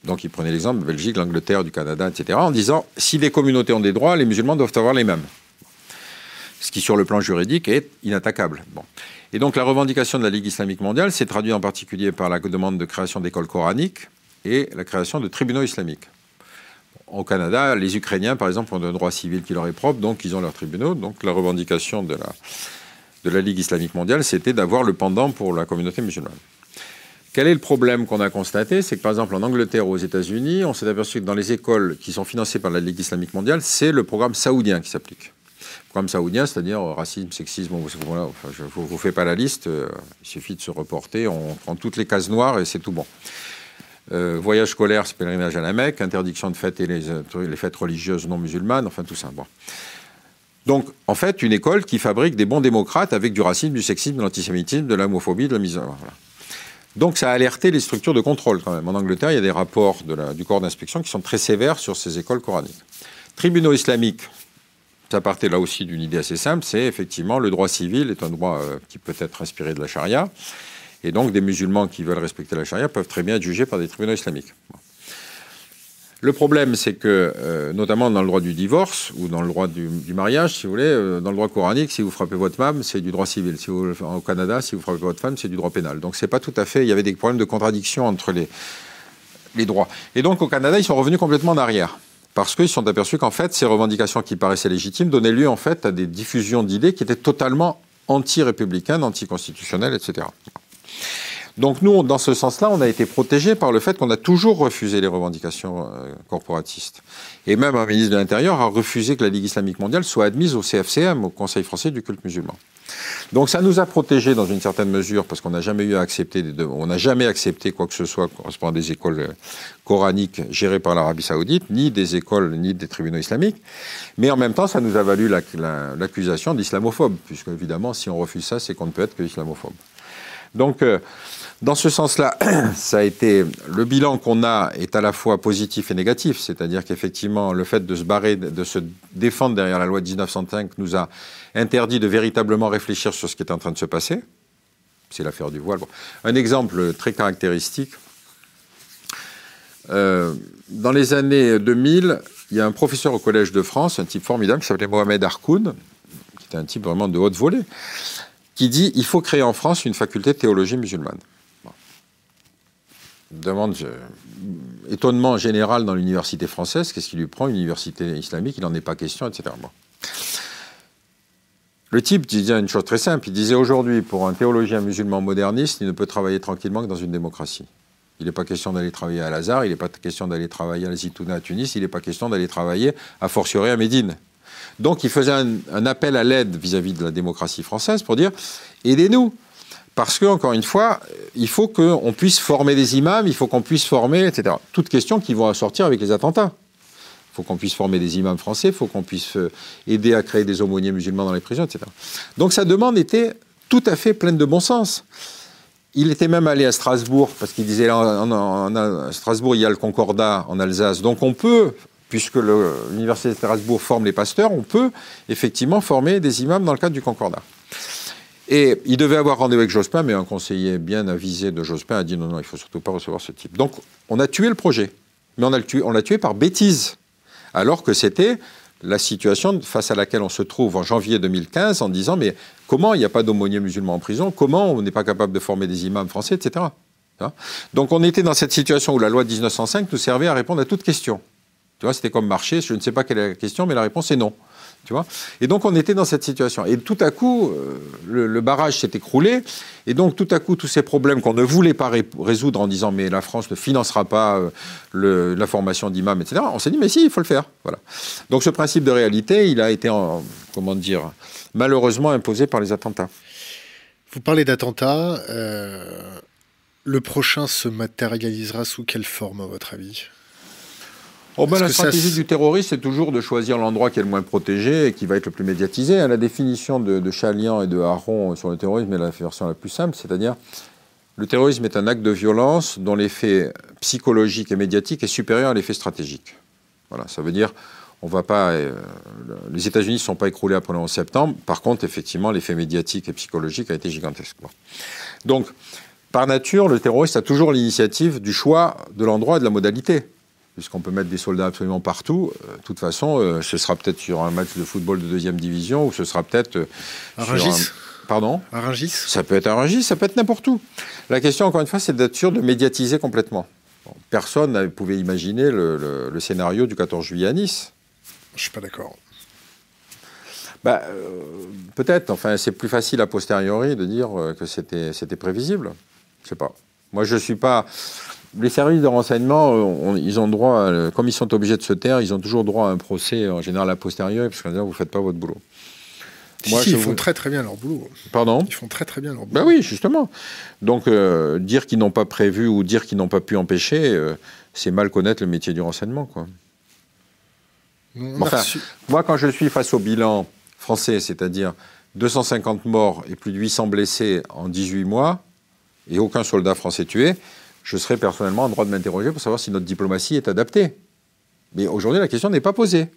Donc ils prenaient l'exemple de Belgique, l'Angleterre, du Canada, et cetera, en disant si des communautés ont des droits, les musulmans doivent avoir les mêmes. Ce qui, sur le plan juridique, est inattaquable. Bon. Et donc la revendication de la Ligue islamique mondiale s'est traduite en particulier par la demande de création d'écoles coraniques, et la création de tribunaux islamiques. Au Canada, les Ukrainiens, par exemple, ont un droit civil qui leur est propre, donc ils ont leurs tribunaux. Donc la revendication de la, de la Ligue islamique mondiale, c'était d'avoir le pendant pour la communauté musulmane. Quel est le problème qu'on a constaté? C'est que, par exemple, en Angleterre ou aux États-Unis, on s'est aperçu que dans les écoles qui sont financées par la Ligue islamique mondiale, c'est le programme saoudien qui s'applique. Le programme saoudien, c'est-à-dire racisme, sexisme, voilà, enfin, je ne vous, vous fais pas la liste, euh, il suffit de se reporter, on prend toutes les cases noires et c'est tout bon. Euh, voyage scolaire, c'est pèlerinage à la Mecque, interdiction de fêtes et les, les fêtes religieuses non musulmanes, enfin tout ça. Bon. Donc, en fait, une école qui fabrique des bons démocrates avec du racisme, du sexisme, de l'antisémitisme, de l'homophobie, de la misère. Voilà. Donc, ça a alerté les structures de contrôle quand même. En Angleterre, il y a des rapports de la, du corps d'inspection qui sont très sévères sur ces écoles coraniques. Tribunaux islamiques, ça partait là aussi d'une idée assez simple, c'est effectivement le droit civil est un droit euh, qui peut être inspiré de la charia. Et donc, des musulmans qui veulent respecter la charia peuvent très bien être jugés par des tribunaux islamiques. Bon. Le problème, c'est que, euh, notamment dans le droit du divorce, ou dans le droit du, du mariage, si vous voulez, euh, dans le droit coranique, si vous frappez votre femme, c'est du droit civil. Si vous, au Canada, si vous frappez votre femme, c'est du droit pénal. Donc, c'est pas tout à fait... Il y avait des problèmes de contradiction entre les, les droits. Et donc, au Canada, ils sont revenus complètement en arrière. Parce qu'ils se sont aperçus qu'en fait, ces revendications qui paraissaient légitimes donnaient lieu, en fait, à des diffusions d'idées qui étaient totalement anti-républicaines, anti-constitutionnelles, et cetera. Donc nous, on, dans ce sens-là, on a été protégés par le fait qu'on a toujours refusé les revendications euh, corporatistes. Et même un ministre de l'Intérieur a refusé que la Ligue islamique mondiale soit admise au C F C M, au Conseil français du culte musulman. Donc ça nous a protégés dans une certaine mesure, parce qu'on n'a jamais eu à accepter, des, on n'a jamais accepté quoi que ce soit correspondant à des écoles coraniques gérées par l'Arabie saoudite, ni des écoles, ni des tribunaux islamiques. Mais en même temps, ça nous a valu la, la, l'accusation d'islamophobe, puisque évidemment, si on refuse ça, c'est qu'on ne peut être que islamophobe. Donc, euh, Dans ce sens-là, ça a été, le bilan qu'on a est à la fois positif et négatif, c'est-à-dire qu'effectivement, le fait de se barrer, de se défendre derrière la loi de dix-neuf cent cinq nous a interdit de véritablement réfléchir sur ce qui est en train de se passer. C'est l'affaire du voile. Bon. Un exemple très caractéristique. Euh, dans les années deux mille, il y a un professeur au Collège de France, un type formidable, qui s'appelait Mohamed Harkoun, qui était un type vraiment de haute volée, qui dit « Il faut créer en France une faculté de théologie musulmane ». Demande, je... étonnement général dans l'université française, qu'est-ce qui lui prend, une université islamique, il n'en est pas question, et cetera. Bon. Le type disait une chose très simple, il disait aujourd'hui, pour un théologien musulman moderniste, il ne peut travailler tranquillement que dans une démocratie. Il n'est pas question d'aller travailler à Al-Azhar, il n'est pas question d'aller travailler à la Zitouna à Tunis, il n'est pas question d'aller travailler à fortiori à Médine. Donc il faisait un, un appel à l'aide vis-à-vis de la démocratie française pour dire « aidez-nous ». Parce que, encore une fois, il faut qu'on puisse former des imams, il faut qu'on puisse former, et cetera. Toutes questions qui vont sortir avec les attentats. Il faut qu'on puisse former des imams français, il faut qu'on puisse aider à créer des aumôniers musulmans dans les prisons, et cetera. Donc sa demande était tout à fait pleine de bon sens. Il était même allé à Strasbourg, parce qu'il disait, là, en, en, en, à Strasbourg, il y a le Concordat en Alsace, donc on peut, puisque le, l'université de Strasbourg forme les pasteurs, on peut effectivement former des imams dans le cadre du Concordat. Et il devait avoir rendez-vous avec Jospin, mais un conseiller bien avisé de Jospin a dit non, non, il ne faut surtout pas recevoir ce type. Donc, on a tué le projet, mais on, a le tué, on l'a tué par bêtise, alors que c'était la situation face à laquelle on se trouve en janvier deux mille quinze, en disant mais comment il n'y a pas d'aumônier musulman en prison, comment on n'est pas capable de former des imams français, et cetera. Donc, on était dans cette situation où la loi de dix-neuf cent cinq nous servait à répondre à toute question. Tu vois, c'était comme marché, je ne sais pas quelle est la question, mais la réponse est non. Tu vois, et donc on était dans cette situation. Et tout à coup, euh, le, le barrage s'est écroulé. Et donc tout à coup, tous ces problèmes qu'on ne voulait pas ré- résoudre en disant mais la France ne financera pas euh, le, la formation d'imams, et cetera. On s'est dit mais si, il faut le faire. Voilà. Donc ce principe de réalité, il a été, en, comment dire, malheureusement imposé par les attentats. Vous parlez d'attentats. Euh, le prochain se matérialisera sous quelle forme, à votre avis ? Oh ben la stratégie ça... du terroriste, c'est toujours de choisir l'endroit qui est le moins protégé et qui va être le plus médiatisé. La définition de, de Chalian et de Aron sur le terrorisme est la version la plus simple, c'est-à-dire le terrorisme est un acte de violence dont l'effet psychologique et médiatique est supérieur à l'effet stratégique. Voilà, ça veut dire on va pas, euh, les États-Unis ne sont pas écroulés après le onze septembre. Par contre, effectivement, l'effet médiatique et psychologique a été gigantesque. Bon. Donc, par nature, le terroriste a toujours l'initiative du choix de l'endroit et de la modalité. Puisqu'on peut mettre des soldats absolument partout, de euh, toute façon, euh, ce sera peut-être sur un match de football de deuxième division, ou ce sera peut-être... Euh, à Rungis un... Pardon ? À Rungis. Ça peut être à Rungis, ça peut être n'importe où. La question, encore une fois, c'est d'être sûr de médiatiser complètement. Bon, personne ne pouvait imaginer le, le, le scénario du quatorze juillet à Nice. Je ne suis pas d'accord. Bah, euh, peut-être, enfin, c'est plus facile a posteriori de dire euh, que c'était, c'était prévisible. Je ne sais pas. Moi, je ne suis pas... Les services de renseignement, on, ils ont droit, à, comme ils sont obligés de se taire, ils ont toujours droit à un procès, en général à posteriori, parce qu'on dit, vous ne faites pas votre boulot. Moi, si, ils vous... font très très bien leur boulot. Pardon ? Ils font très très bien leur boulot. Ben oui, justement. Donc, euh, dire qu'ils n'ont pas prévu ou dire qu'ils n'ont pas pu empêcher, euh, c'est mal connaître le métier du renseignement, quoi. Enfin, reçu... moi, quand je suis face au bilan français, c'est-à-dire deux cent cinquante morts et plus de huit cents blessés en dix-huit mois, et aucun soldat français tué, je serais personnellement en droit de m'interroger pour savoir si notre diplomatie est adaptée. Mais aujourd'hui, la question n'est pas posée.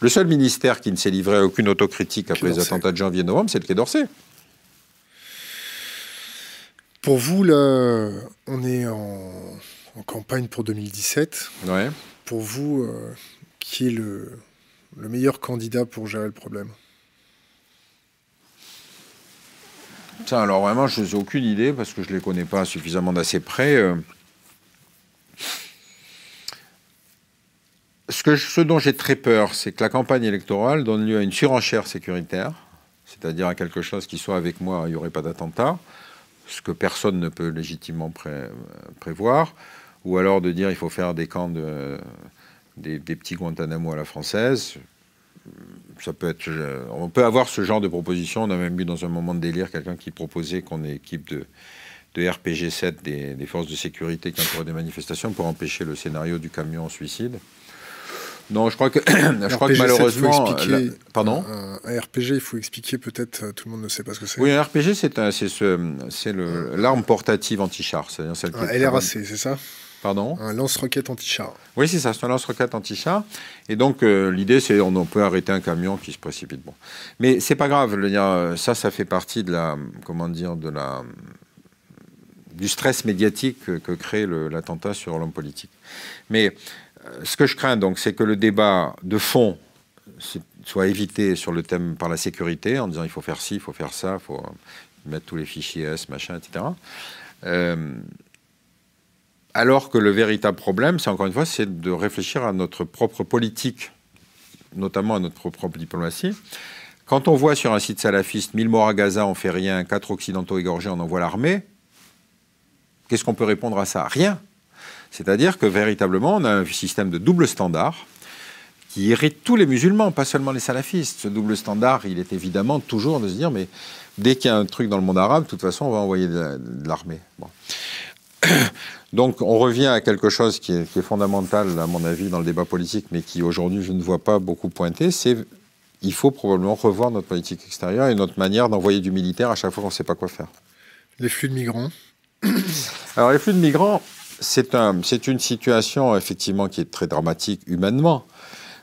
Le seul ministère qui ne s'est livré à aucune autocritique après les attentats de janvier et novembre, c'est le Quai d'Orsay. Pour vous, là, on est en, en campagne pour deux mille dix-sept. Ouais. Pour vous, euh, qui est le, le meilleur candidat pour gérer le problème ? Ça, alors vraiment, je n'ai aucune idée, parce que je ne les connais pas suffisamment d'assez près. Euh... Ce, que je, ce dont j'ai très peur, c'est que la campagne électorale donne lieu à une surenchère sécuritaire, c'est-à-dire à quelque chose qui soit avec moi, il n'y aurait pas d'attentat, ce que personne ne peut légitimement pré- prévoir, ou alors de dire il faut faire des camps, de, des, des petits Guantanamo à la française... Ça peut être, on peut avoir ce genre de proposition. On a même eu dans un moment de délire quelqu'un qui proposait qu'on ait équipe de, de R P G sept des, des forces de sécurité qui encouraient des manifestations pour empêcher le scénario du camion suicide. Non, je crois que, je crois que malheureusement... La... Pardon un, un R P G, il faut expliquer peut-être, tout le monde ne sait pas ce que c'est. Oui, un R P G, c'est, un, c'est, ce, c'est le, l'arme portative anti-char. C'est-à-dire celle qui un L R A C, c'est ça? Pardon ? Un lance-roquette anti-char. Oui, c'est ça, c'est un lance-roquette anti-char. Et donc, euh, l'idée, c'est qu'on peut arrêter un camion qui se précipite. Bon. Mais c'est pas grave, ça, ça fait partie de la... Comment dire de la, du stress médiatique que, que crée le, l'attentat sur l'homme politique. Mais... Ce que je crains, donc, c'est que le débat de fond soit évité sur le thème par la sécurité, en disant il faut faire ci, il faut faire ça, il faut mettre tous les fichiers S, machin, et cetera. Euh, alors que le véritable problème, c'est encore une fois, c'est de réfléchir à notre propre politique, notamment à notre propre diplomatie. Quand on voit sur un site salafiste, mille morts à Gaza, on ne fait rien, quatre Occidentaux égorgés, on envoie l'armée, qu'est-ce qu'on peut répondre à ça ? Rien. C'est-à-dire que, véritablement, on a un système de double standard qui irrite tous les musulmans, pas seulement les salafistes. Ce double standard, il est évidemment toujours de se dire, mais dès qu'il y a un truc dans le monde arabe, de toute façon, on va envoyer de l'armée. Bon. Donc, on revient à quelque chose qui est, qui est fondamental, à mon avis, dans le débat politique, mais qui, aujourd'hui, je ne vois pas beaucoup pointer, c'est qu'il faut probablement revoir notre politique extérieure et notre manière d'envoyer du militaire à chaque fois qu'on ne sait pas quoi faire. Les flux de migrants. Alors, les flux de migrants... C'est, un, c'est une situation, effectivement, qui est très dramatique humainement.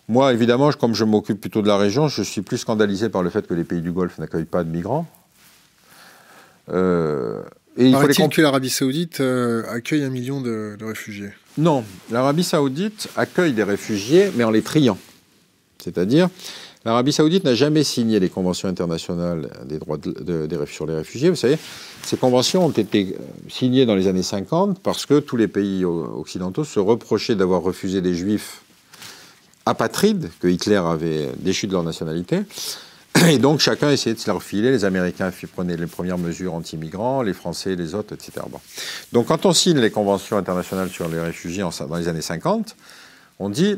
Moi, évidemment, je, comme je m'occupe plutôt de la région, je suis plus scandalisé par le fait que les pays du Golfe n'accueillent pas de migrants. Euh, et il faut les comp- que l'Arabie Saoudite euh, accueille un million de, de réfugiés. Non, l'Arabie Saoudite accueille des réfugiés, mais en les triant. C'est-à-dire, l'Arabie Saoudite n'a jamais signé les conventions internationales des droits de, de, de, sur les réfugiés. Vous savez, ces conventions ont été signées dans les années cinquante parce que tous les pays occidentaux se reprochaient d'avoir refusé des juifs apatrides, que Hitler avait déchus de leur nationalité. Et donc, chacun essayait de se leur filer. Les Américains prenaient les premières mesures anti-migrants, les Français, les autres, et cetera. Bon. Donc, quand on signe les conventions internationales sur les réfugiés en, dans les années cinquante, on dit...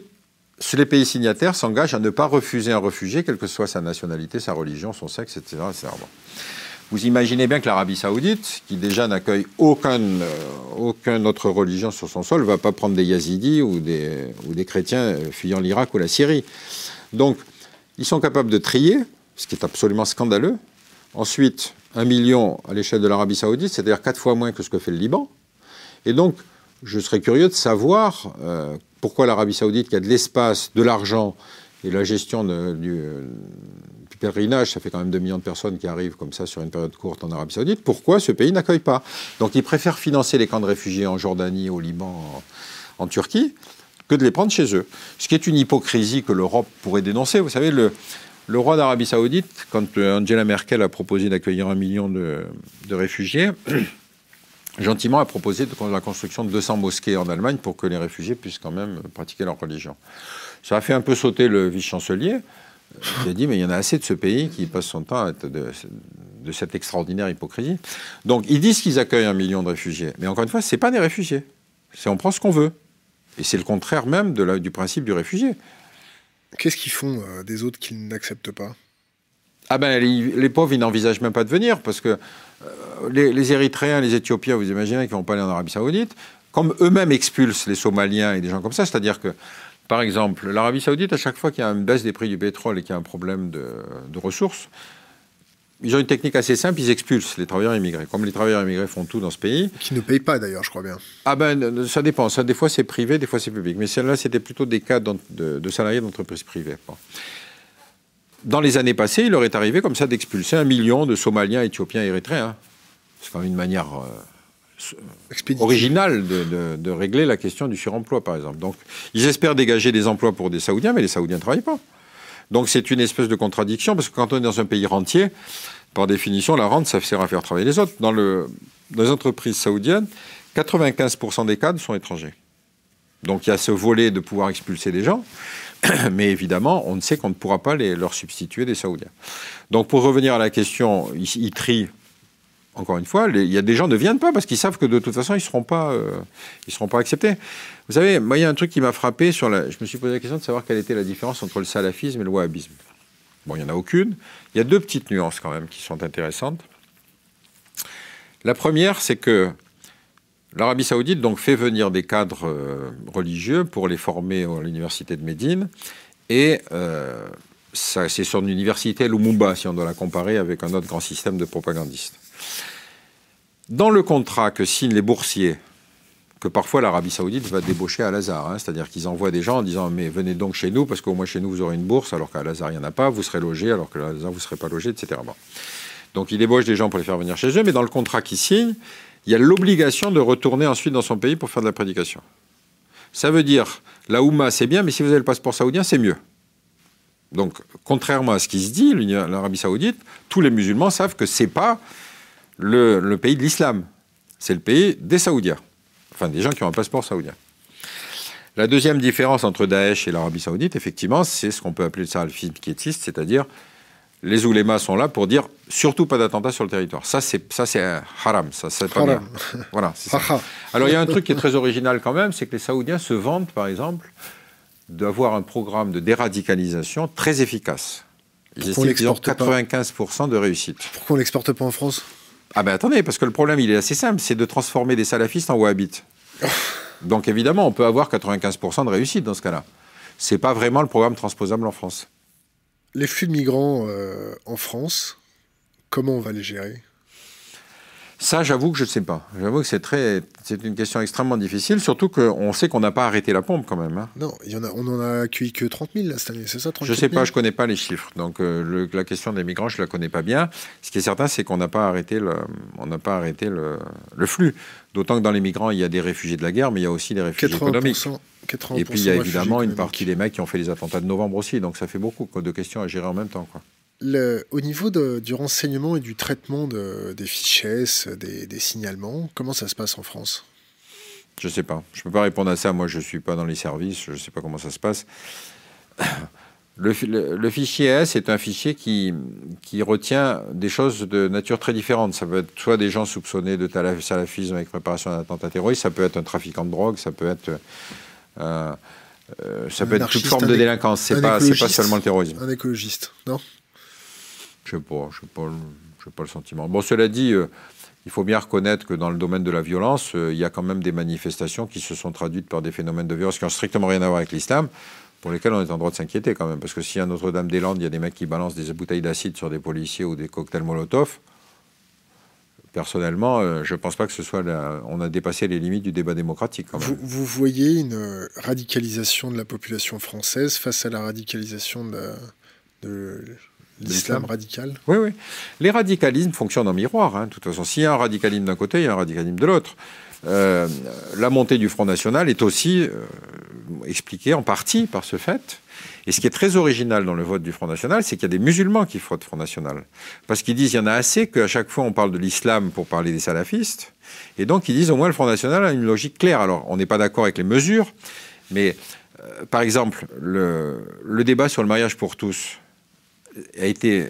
Les pays signataires s'engagent à ne pas refuser un réfugié, quelle que soit sa nationalité, sa religion, son sexe, et cetera et cetera. Vous imaginez bien que l'Arabie Saoudite, qui déjà n'accueille aucune, euh, aucune autre religion sur son sol, ne va pas prendre des yazidis ou des, ou des chrétiens fuyant l'Irak ou la Syrie. Donc, ils sont capables de trier, ce qui est absolument scandaleux. Ensuite, un million à l'échelle de l'Arabie Saoudite, c'est-à-dire quatre fois moins que ce que fait le Liban. Et donc, je serais curieux de savoir... Euh, Pourquoi l'Arabie Saoudite, qui a de l'espace, de l'argent et la gestion de, du, du pèlerinage, ça fait quand même deux millions de personnes qui arrivent comme ça sur une période courte en Arabie Saoudite, pourquoi ce pays n'accueille pas ? Donc ils préfèrent financer les camps de réfugiés en Jordanie, au Liban, en, en Turquie, que de les prendre chez eux. Ce qui est une hypocrisie que l'Europe pourrait dénoncer. Vous savez, le, le roi d'Arabie Saoudite, quand Angela Merkel a proposé d'accueillir un million de, de réfugiés... gentiment a proposé de la construction de deux cents mosquées en Allemagne pour que les réfugiés puissent quand même pratiquer leur religion. Ça a fait un peu sauter le vice-chancelier, qui a dit, mais il y en a assez de ce pays qui passe son temps à être de, de cette extraordinaire hypocrisie. Donc, ils disent qu'ils accueillent un million de réfugiés. Mais encore une fois, ce n'est pas des réfugiés. C'est on prend ce qu'on veut. Et c'est le contraire même de la, du principe du réfugié. Qu'est-ce qu'ils font euh, des autres qu'ils n'acceptent pas ? Ah ben, les, les pauvres, ils n'envisagent même pas de venir, parce que euh, les, les Érythréens, les Éthiopiens, vous imaginez, qui ne vont pas aller en Arabie Saoudite, comme eux-mêmes expulsent les Somaliens et des gens comme ça, c'est-à-dire que, par exemple, l'Arabie Saoudite, à chaque fois qu'il y a une baisse des prix du pétrole et qu'il y a un problème de, de ressources, ils ont une technique assez simple, ils expulsent les travailleurs immigrés, comme les travailleurs immigrés font tout dans ce pays. Qui ne payent pas, d'ailleurs, je crois bien. Ah ben, ça dépend. Ça, des fois, c'est privé, des fois, c'est public. Mais celle-là, c'était plutôt des cas de, de, de salariés d'entreprises privées. Bon. Dans les années passées, il leur est arrivé comme ça d'expulser un million de Somaliens, Éthiopiens et Érythréens. C'est quand même une manière euh, originale de, de, de régler la question du suremploi, par exemple. Donc, ils espèrent dégager des emplois pour des Saoudiens, mais les Saoudiens ne travaillent pas. Donc, c'est une espèce de contradiction, parce que quand on est dans un pays rentier, par définition, la rente, ça sert à faire travailler les autres. Dans, le, dans les entreprises saoudiennes, quatre-vingt-quinze pour cent des cadres sont étrangers. Donc, il y a ce volet de pouvoir expulser des gens... Mais évidemment, on sait qu'on ne pourra pas les, leur substituer des Saoudiens. Donc, pour revenir à la question, ils, ils trient, encore une fois, il y a des gens ne viennent pas parce qu'ils savent que de toute façon, ils ne seront, euh, seront pas acceptés. Vous savez, moi, il y a un truc qui m'a frappé sur la... Je me suis posé la question de savoir quelle était la différence entre le salafisme et le wahhabisme. Bon, il n'y en a aucune. Il y a deux petites nuances, quand même, qui sont intéressantes. La première, c'est que L'Arabie Saoudite donc fait venir des cadres religieux pour les former à l'université de Médine. Et euh, c'est son université Lumumba, si on doit la comparer avec un autre grand système de propagandistes. Dans le contrat que signent les boursiers, que parfois l'Arabie Saoudite va débaucher à Al-Azhar, hein, c'est-à-dire qu'ils envoient des gens en disant « mais venez donc chez nous, parce qu'au moins chez nous vous aurez une bourse, alors qu'à Al-Azhar il n'y en a pas, vous serez logé, alors qu'à Al-Azhar vous ne serez pas logé, et cetera » Bon. Donc ils débauchent des gens pour les faire venir chez eux, mais dans le contrat qu'ils signent, il y a l'obligation de retourner ensuite dans son pays pour faire de la prédication. Ça veut dire, la Oumma c'est bien, mais si vous avez le passeport saoudien, c'est mieux. Donc, contrairement à ce qui se dit, l'Arabie Saoudite, tous les musulmans savent que c'est pas le, le pays de l'islam. C'est le pays des Saoudiens. Enfin, des gens qui ont un passeport saoudien. La deuxième différence entre Daesh et l'Arabie Saoudite, effectivement, c'est ce qu'on peut appeler le salafisme quiétiste, c'est-à-dire les oulémas sont là pour dire surtout pas d'attentat sur le territoire. Ça, c'est haram. Ça, c'est pas bien. Voilà, c'est ça. Alors, il y a un truc qui est très original quand même, c'est que les Saoudiens se vantent, par exemple, d'avoir un programme de déradicalisation très efficace. Ils estiment qu'ils ont quatre-vingt-quinze pour cent de réussite. Pourquoi on ne l'exporte pas en France? Ah ben attendez, parce que le problème, il est assez simple, c'est de transformer des salafistes en wahhabites. Donc évidemment, on peut avoir quatre-vingt-quinze pour cent de réussite dans ce cas-là. C'est pas vraiment le programme transposable en France. Les flux de migrants euh, en France, comment on va les gérer ? Ça, j'avoue que je ne sais pas. J'avoue que c'est très, c'est une question extrêmement difficile, surtout qu'on sait qu'on n'a pas arrêté la pompe quand même. Hein. Non, y en a, on n'en a accueilli que trente mille là, cette année, c'est ça, trente mille? Je ne sais pas, je ne connais pas les chiffres. Donc euh, le, la question des migrants, je ne la connais pas bien. Ce qui est certain, c'est qu'on n'a pas arrêté le, on n'a pas arrêté le, le flux. D'autant que dans les migrants, il y a des réfugiés de la guerre, mais il y a aussi des réfugiés économiques. quatre-vingts pour cent, et puis il y a évidemment une partie des mecs qui ont fait les attentats de novembre aussi. Donc ça fait beaucoup quoi, de questions à gérer en même temps, quoi. Le, au niveau de, du renseignement et du traitement de, des fichesses, des, des signalements, comment ça se passe en France? Je ne sais pas. Je ne peux pas répondre à ça. Moi, je ne suis pas dans les services. Je ne sais pas comment ça se passe. Le, le, le fichier S est un fichier qui, qui retient des choses de nature très différente. Ça peut être soit des gens soupçonnés de salafisme avec préparation d'un attentat terroriste, ça peut être un trafiquant de drogue, ça peut être... Euh, euh, ça peut être toute forme de délinquance. Ce n'est pas, pas seulement le terrorisme. Un écologiste, non? Je sais pas, je sais pas, je sais pas le sentiment. Bon, cela dit, euh, il faut bien reconnaître que dans le domaine de la violence, euh, il y a quand même des manifestations qui se sont traduites par des phénomènes de violence qui n'ont strictement rien à voir avec l'islam, pour lesquels on est en droit de s'inquiéter quand même. Parce que si à Notre-Dame-des-Landes, il y a des mecs qui balancent des bouteilles d'acide sur des policiers ou des cocktails Molotov, personnellement, euh, je ne pense pas que ce soit... La... On a dépassé les limites du débat démocratique quand même. Vous, vous voyez une radicalisation de la population française face à la radicalisation de... La... de... L'islam radical? Oui, oui. Les radicalismes fonctionnent en miroir. Hein. De toute façon, s'il y a un radicalisme d'un côté, il y a un radicalisme de l'autre. Euh, la montée du Front National est aussi euh, expliquée en partie par ce fait. Et ce qui est très original dans le vote du Front National, c'est qu'il y a des musulmans qui votent Front National. Parce qu'ils disent, il y en a assez qu'à chaque fois on parle de l'islam pour parler des salafistes. Et donc ils disent, au moins le Front National a une logique claire. Alors, on n'est pas d'accord avec les mesures, mais euh, par exemple, le, le débat sur le mariage pour tous a été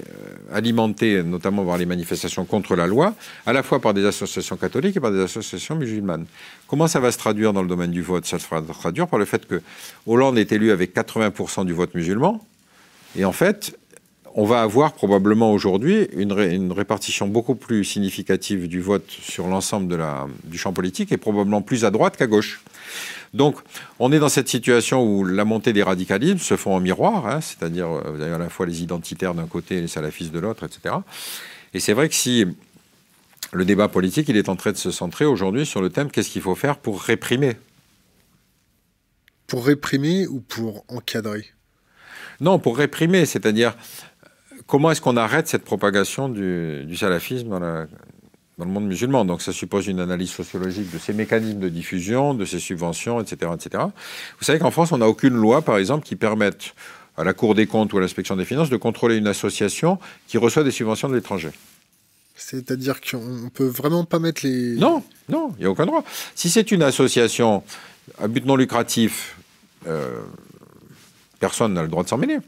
alimenté notamment par les manifestations contre la loi, à la fois par des associations catholiques et par des associations musulmanes. Comment ça va se traduire dans le domaine du vote? Ça se va traduire par le fait que Hollande est élu avec quatre-vingts pour cent du vote musulman, et en fait, on va avoir probablement aujourd'hui une, ré une répartition beaucoup plus significative du vote sur l'ensemble du champ politique, et probablement plus à droite qu'à gauche. Donc, on est dans cette situation où la montée des radicalismes se font en miroir, hein, c'est-à-dire vous avez à la fois les identitaires d'un côté et les salafistes de l'autre, et cetera. Et c'est vrai que si le débat politique, il est en train de se centrer aujourd'hui sur le thème qu'est-ce qu'il faut faire pour réprimer? Pour réprimer ou pour encadrer? Non, pour réprimer, c'est-à-dire comment est-ce qu'on arrête cette propagation du, du salafisme dans la... dans le monde musulman. Donc ça suppose une analyse sociologique de ces mécanismes de diffusion, de ces subventions, et cetera et cetera. Vous savez qu'en France, on n'a aucune loi, par exemple, qui permette à la Cour des comptes ou à l'inspection des finances de contrôler une association qui reçoit des subventions de l'étranger. C'est-à-dire qu'on ne peut vraiment pas mettre les... Non, non, il n'y a aucun droit. Si c'est une association à but non lucratif, euh, personne n'a le droit de s'en mêler.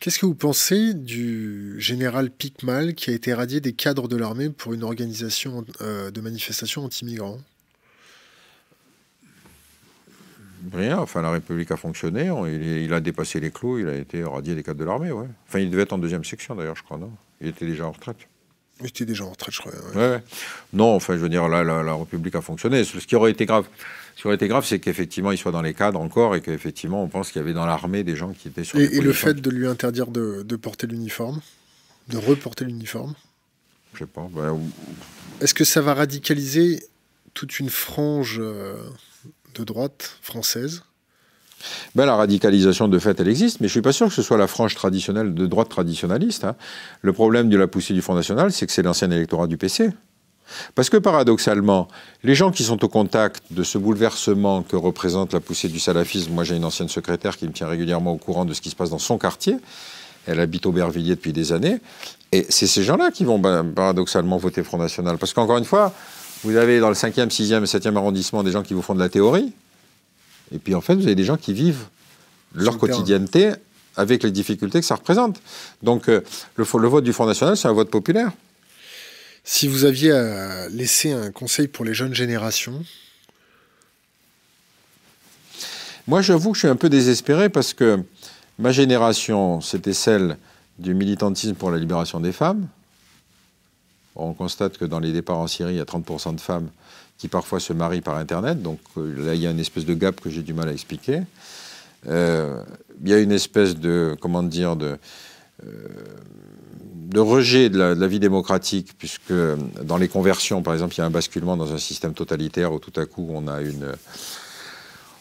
Qu'est-ce que vous pensez du général Picmal qui a été radié des cadres de l'armée pour une organisation euh, de manifestations anti-migrants? Rien. Enfin, la République a fonctionné. Il, il a dépassé les clous. Il a été radié des cadres de l'armée, ouais. Enfin, il devait être en deuxième section, d'ailleurs, je crois, non? Il était déjà en retraite. Mais tu es déjà en retraite, je crois. Ouais. Ouais, ouais. Non, enfin, je veux dire, là, la, la République a fonctionné. Ce qui aurait été grave, ce qui aurait été grave, c'est qu'effectivement, il soit dans les cadres encore et qu'effectivement, on pense qu'il y avait dans l'armée des gens qui étaient sur. Et, et le fait de lui interdire de, de porter l'uniforme, de reporter l'uniforme. Je sais pas. Bah, ou... Est-ce que ça va radicaliser toute une frange de droite française? Ben, la radicalisation, de fait, elle existe, mais je ne suis pas sûr que ce soit la frange traditionnelle de droite traditionnaliste. Hein. Le problème de la poussée du Front National, c'est que c'est l'ancien électorat du P C. Parce que, paradoxalement, les gens qui sont au contact de ce bouleversement que représente la poussée du salafisme, moi j'ai une ancienne secrétaire qui me tient régulièrement au courant de ce qui se passe dans son quartier, elle habite Aubervilliers depuis des années, et c'est ces gens-là qui vont, ben, paradoxalement, voter Front National. Parce qu'encore une fois, vous avez dans le cinquième, sixième et septième arrondissement des gens qui vous font de la théorie, et puis en fait, vous avez des gens qui vivent leur quotidienneté avec les difficultés que ça représente. Donc euh, le, le vote du Front National, c'est un vote populaire. Si vous aviez à laisser un conseil pour les jeunes générations... Moi, j'avoue que je suis un peu désespéré parce que ma génération, c'était celle du militantisme pour la libération des femmes. On constate que dans les départs en Syrie, il y a trente pour cent de femmes qui parfois se marient par Internet, donc euh, là il y a une espèce de gap que j'ai du mal à expliquer. Euh, il y a une espèce de, comment dire, de, euh, de rejet de la, de la vie démocratique, puisque dans les conversions, par exemple, il y a un basculement dans un système totalitaire où tout à coup on a, une,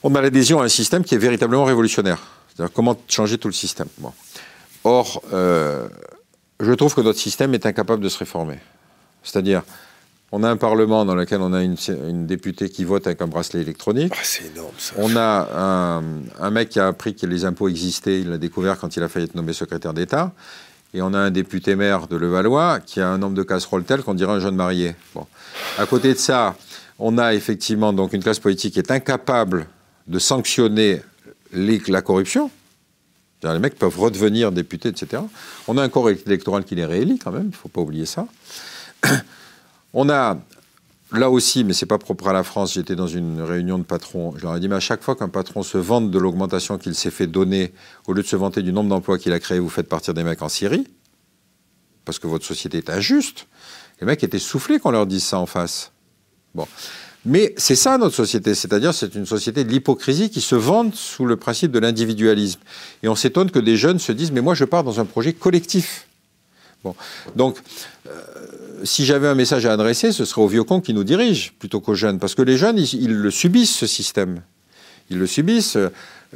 on a l'adhésion à un système qui est véritablement révolutionnaire. C'est-à-dire comment changer tout le système. Bon. Or, euh, je trouve que notre système est incapable de se réformer. C'est-à-dire... On a un Parlement dans lequel on a une, une députée qui vote avec un bracelet électronique. Ah, c'est énorme, ça. On a un, un mec qui a appris que les impôts existaient, il l'a découvert quand il a failli être nommé secrétaire d'État. Et on a un député-maire de Levallois qui a un nombre de casseroles tel qu'on dirait un jeune marié. Bon. À côté de ça, on a effectivement donc une classe politique qui est incapable de sanctionner les, la corruption. C'est-à-dire les mecs peuvent redevenir députés, et cetera. On a un corps électoral qui les réélit quand même, il ne faut pas oublier ça. On a, là aussi, mais ce n'est pas propre à la France, j'étais dans une réunion de patrons, je leur ai dit, mais à chaque fois qu'un patron se vante de l'augmentation qu'il s'est fait donner, au lieu de se vanter du nombre d'emplois qu'il a créé, vous faites partir des mecs en Syrie, parce que votre société est injuste. Les mecs étaient soufflés qu'on leur dise ça en face. Bon. Mais c'est ça notre société, c'est-à-dire c'est une société de l'hypocrisie qui se vante sous le principe de l'individualisme. Et on s'étonne que des jeunes se disent, mais moi je pars dans un projet collectif. Bon. Donc, euh, si j'avais un message à adresser, ce serait aux vieux cons qui nous dirigent, plutôt qu'aux jeunes. Parce que les jeunes, ils, ils le subissent, ce système. Ils le subissent.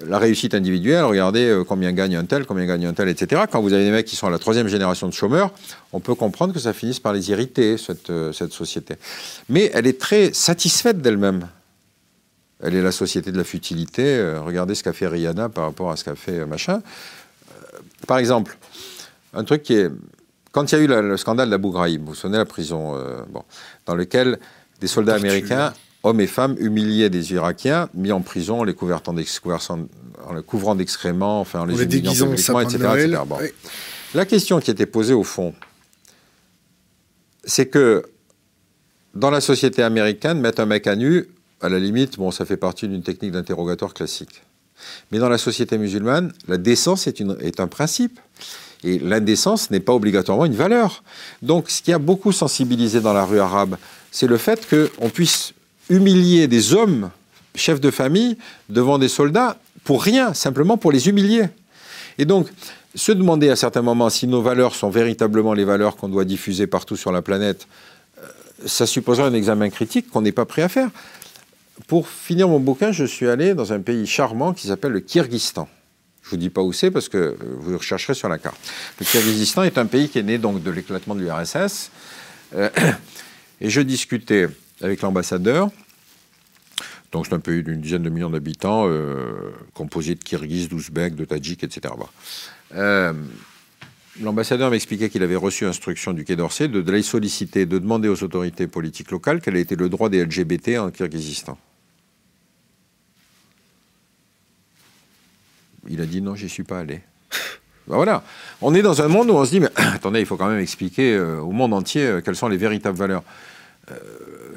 La réussite individuelle, regardez combien gagne un tel, combien gagne un tel, et cetera. Quand vous avez des mecs qui sont à la troisième génération de chômeurs, on peut comprendre que ça finisse par les irriter, cette, cette société. Mais elle est très satisfaite d'elle-même. Elle est la société de la futilité. Regardez ce qu'a fait Rihanna par rapport à ce qu'a fait machin. Par exemple, un truc qui est... Quand il y a eu le, le scandale d'Abu Ghraib, vous vous souvenez, la prison, euh, bon, dans lequel des soldats américains, hommes et femmes, humiliaient des Irakiens, mis en prison, en les, en les couvrant d'excréments, enfin, en les, les humiliant publiquement, et cetera, et cetera. Bon. Oui. La question qui était posée, au fond, c'est que, dans la société américaine, mettre un mec à nu, à la limite, bon, ça fait partie d'une technique d'interrogatoire classique. Mais dans la société musulmane, la décence est, une, est un principe. Et l'indécence n'est pas obligatoirement une valeur. Donc, ce qui a beaucoup sensibilisé dans la rue arabe, c'est le fait qu'on puisse humilier des hommes, chefs de famille, devant des soldats, pour rien, simplement pour les humilier. Et donc, se demander à certains moments si nos valeurs sont véritablement les valeurs qu'on doit diffuser partout sur la planète, ça supposera un examen critique qu'on n'est pas prêt à faire. Pour finir mon bouquin, je suis allé dans un pays charmant qui s'appelle le Kyrgyzstan. Je ne vous dis pas où c'est parce que vous rechercherez sur la carte. Le Kyrgyzstan est un pays qui est né donc de l'éclatement de l'U R S S. Euh, et je discutais avec l'ambassadeur. Donc c'est un pays d'une dizaine de millions d'habitants, euh, composé de Kirghizes, d'Ouzbeks, de Tadjiks, et cetera. Euh, l'ambassadeur m'expliquait qu'il avait reçu instruction du Quai d'Orsay de, de les solliciter, de demander aux autorités politiques locales quel était le droit des L G B T en Kyrgyzstan. Il a dit non, j'y suis pas allé. Ben voilà. On est dans un monde où on se dit, mais attendez, il faut quand même expliquer euh, au monde entier euh, quelles sont les véritables valeurs. Euh,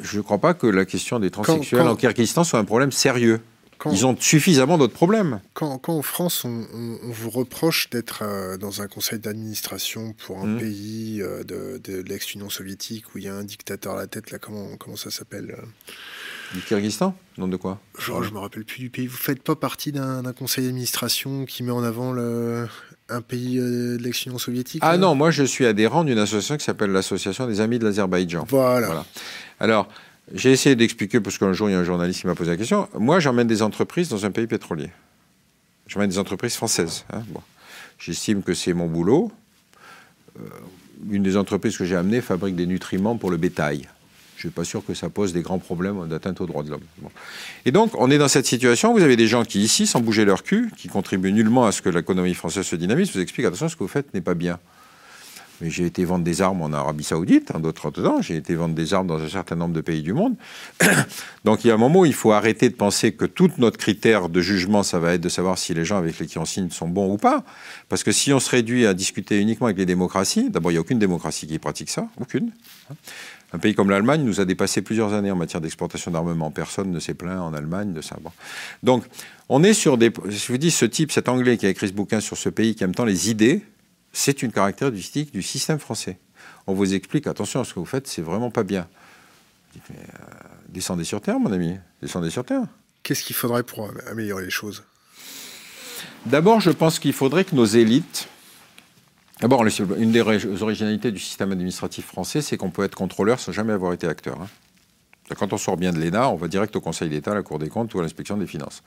je ne crois pas que la question des transsexuels quand, quand... en Kyrgyzstan soit un problème sérieux. Quand, ils ont suffisamment d'autres problèmes. Quand, quand en France, on, on, on vous reproche d'être euh, dans un conseil d'administration pour un mmh. pays euh, de, de, de l'ex-Union soviétique où il y a un dictateur à la tête, là, comment, comment ça s'appelle euh... Du Kyrgyzstan ? Non, de quoi ? Genre, je ne me rappelle plus du pays. Vous ne faites pas partie d'un, d'un conseil d'administration qui met en avant le, un pays euh, de l'ex-Union soviétique ? Ah non, moi, je suis adhérent d'une association qui s'appelle l'Association des Amis de l'Azerbaïdjan. Voilà. voilà. Alors... J'ai essayé d'expliquer, parce qu'un jour, il y a un journaliste qui m'a posé la question. Moi, j'emmène des entreprises dans un pays pétrolier. J'emmène des entreprises françaises. Hein. Bon. J'estime que c'est mon boulot. Euh, une des entreprises que j'ai amenées fabrique des nutriments pour le bétail. Je ne suis pas sûr que ça pose des grands problèmes d'atteinte aux droits de l'homme. Bon. Et donc, on est dans cette situation. Vous avez des gens qui, ici, sans bouger leur cul, qui contribuent nullement à ce que l'économie française se dynamise, vous expliquent, attention, ce que vous faites n'est pas bien. Mais j'ai été vendre des armes en Arabie Saoudite, en d'autres temps, j'ai été vendre des armes dans un certain nombre de pays du monde. Donc il y a un moment où il faut arrêter de penser que tout notre critère de jugement, ça va être de savoir si les gens avec lesquels on signe sont bons ou pas. Parce que si on se réduit à discuter uniquement avec les démocraties, d'abord il n'y a aucune démocratie qui pratique ça, aucune. Un pays comme l'Allemagne nous a dépassé plusieurs années en matière d'exportation d'armement. Personne ne s'est plaint en Allemagne de ça. Bon. Donc on est sur des... Je vous dis, ce type, cet Anglais qui a écrit ce bouquin sur ce pays, qui aime tant les idées, c'est une caractéristique du système français. On vous explique, attention, ce que vous faites, c'est vraiment pas bien. Vous dites, mais euh, descendez sur terre, mon ami, descendez sur terre. Qu'est-ce qu'il faudrait pour améliorer les choses ? D'abord, je pense qu'il faudrait que nos élites... D'abord, une des originalités du système administratif français, c'est qu'on peut être contrôleur sans jamais avoir été acteur. Hein. Quand on sort bien de l'E N A, on va direct au Conseil d'État, à la Cour des comptes ou à l'inspection des finances.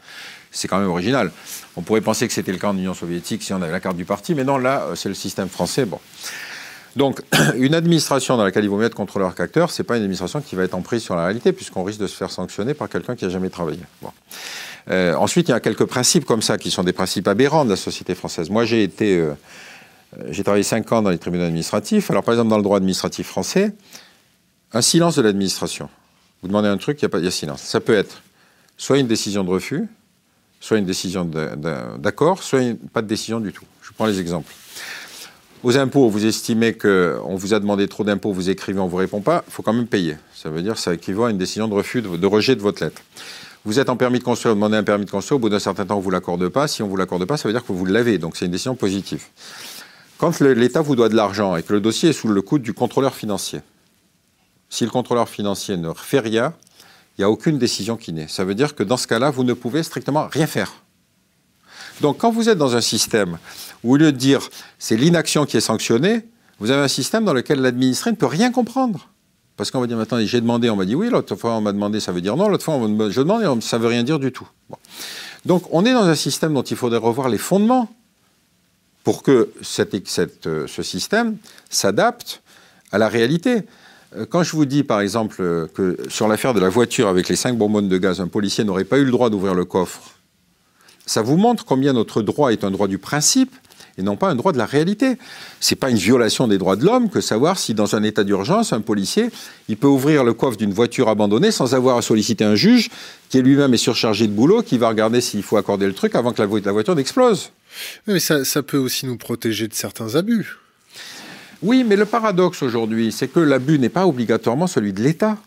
C'est quand même original. On pourrait penser que c'était le cas en Union soviétique si on avait la carte du parti, mais non, là, c'est le système français. Bon. Donc, une administration dans laquelle il vaut mieux être contrôleur qu'acteur, ce n'est pas une administration qui va être en prise sur la réalité, puisqu'on risque de se faire sanctionner par quelqu'un qui n'a jamais travaillé. Bon. Euh, ensuite, il y a quelques principes comme ça, qui sont des principes aberrants de la société française. Moi, j'ai été... Euh, j'ai travaillé cinq ans dans les tribunaux administratifs. Alors, par exemple, dans le droit administratif français, un silence de l'administration. Vous demandez un truc, il y, y a silence. Ça peut être soit une décision de refus, soit une décision de, de, d'accord, soit une, pas de décision du tout. Je prends les exemples. Aux impôts, vous estimez qu'on vous a demandé trop d'impôts, vous écrivez, on ne vous répond pas, il faut quand même payer. Ça veut dire que ça équivaut à une décision de refus, de, de rejet de votre lettre. Vous êtes en permis de construire, vous demandez un permis de construire, au bout d'un certain temps, on ne vous l'accorde pas. Si on ne vous l'accorde pas, ça veut dire que vous l'avez, donc c'est une décision positive. Quand le, l'État vous doit de l'argent et que le dossier est sous le coude du contrôleur financier, si le contrôleur financier ne fait rien, il n'y a aucune décision qui naît. Ça veut dire que dans ce cas-là, vous ne pouvez strictement rien faire. Donc quand vous êtes dans un système où, au lieu de dire c'est l'inaction qui est sanctionnée, vous avez un système dans lequel l'administré ne peut rien comprendre. Parce qu'on va dire, attendez, j'ai demandé, on m'a dit oui, l'autre fois on m'a demandé, ça veut dire non, l'autre fois on m'a, je demande et on, ça ne veut rien dire du tout. Bon. Donc on est dans un système dont il faudrait revoir les fondements pour que cette, cette, ce système s'adapte à la réalité. Quand je vous dis, par exemple, que sur l'affaire de la voiture avec les cinq bonbonnes de gaz, un policier n'aurait pas eu le droit d'ouvrir le coffre, ça vous montre combien notre droit est un droit du principe et non pas un droit de la réalité. C'est pas une violation des droits de l'homme que savoir si, dans un état d'urgence, un policier, il peut ouvrir le coffre d'une voiture abandonnée sans avoir à solliciter un juge qui lui-même est surchargé de boulot, qui va regarder s'il faut accorder le truc avant que la voiture n'explose. Mais ça, ça peut aussi nous protéger de certains abus. Oui, mais le paradoxe aujourd'hui, c'est que l'abus n'est pas obligatoirement celui de l'État.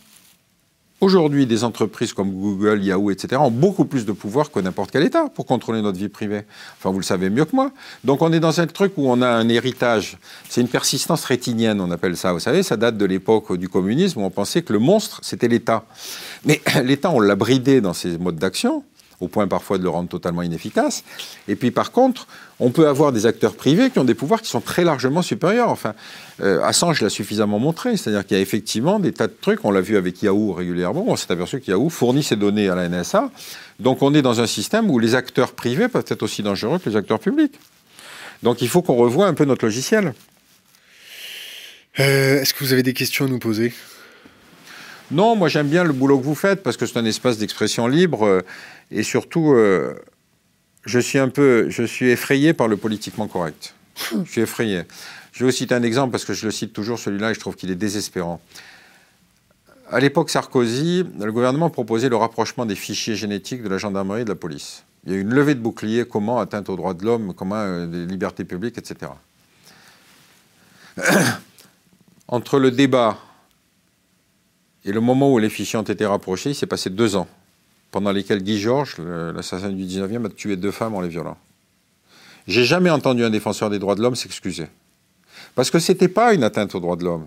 Aujourd'hui, des entreprises comme Google, Yahoo, et cetera ont beaucoup plus de pouvoir que n'importe quel État pour contrôler notre vie privée. Enfin, vous le savez mieux que moi. Donc on est dans un truc où on a un héritage. C'est une persistance rétinienne, on appelle ça. Vous savez, ça date de l'époque du communisme où on pensait que le monstre, c'était l'État. Mais l'État, on l'a bridé dans ses modes d'action, au point parfois de le rendre totalement inefficace. Et puis par contre, on peut avoir des acteurs privés qui ont des pouvoirs qui sont très largement supérieurs. Enfin, euh, Assange l'a suffisamment montré, c'est-à-dire qu'il y a effectivement des tas de trucs, on l'a vu avec Yahoo régulièrement, on s'est aperçu que Yahoo fournit ses données à la N S A, donc on est dans un système où les acteurs privés peuvent être aussi dangereux que les acteurs publics. Donc il faut qu'on revoie un peu notre logiciel. Euh, est-ce que vous avez des questions à nous poser ? Non, moi j'aime bien le boulot que vous faites, parce que c'est un espace d'expression libre, euh, et surtout, euh, je suis un peu, je suis effrayé par le politiquement correct. Je suis effrayé. Je vais vous citer un exemple, parce que je le cite toujours, celui-là, et je trouve qu'il est désespérant. À l'époque Sarkozy, le gouvernement proposait le rapprochement des fichiers génétiques de la gendarmerie et de la police. Il y a eu une levée de boucliers, comment atteinte aux droits de l'homme, comment euh, les libertés publiques, et cetera. Entre le débat... Et le moment où les fichiers ont été rapprochés, il s'est passé deux ans. pendant lesquels Guy Georges, l'assassin du dix-neuvième, a tué deux femmes en les violant. J'ai jamais entendu un défenseur des droits de l'homme s'excuser. Parce que ce n'était pas une atteinte aux droits de l'homme.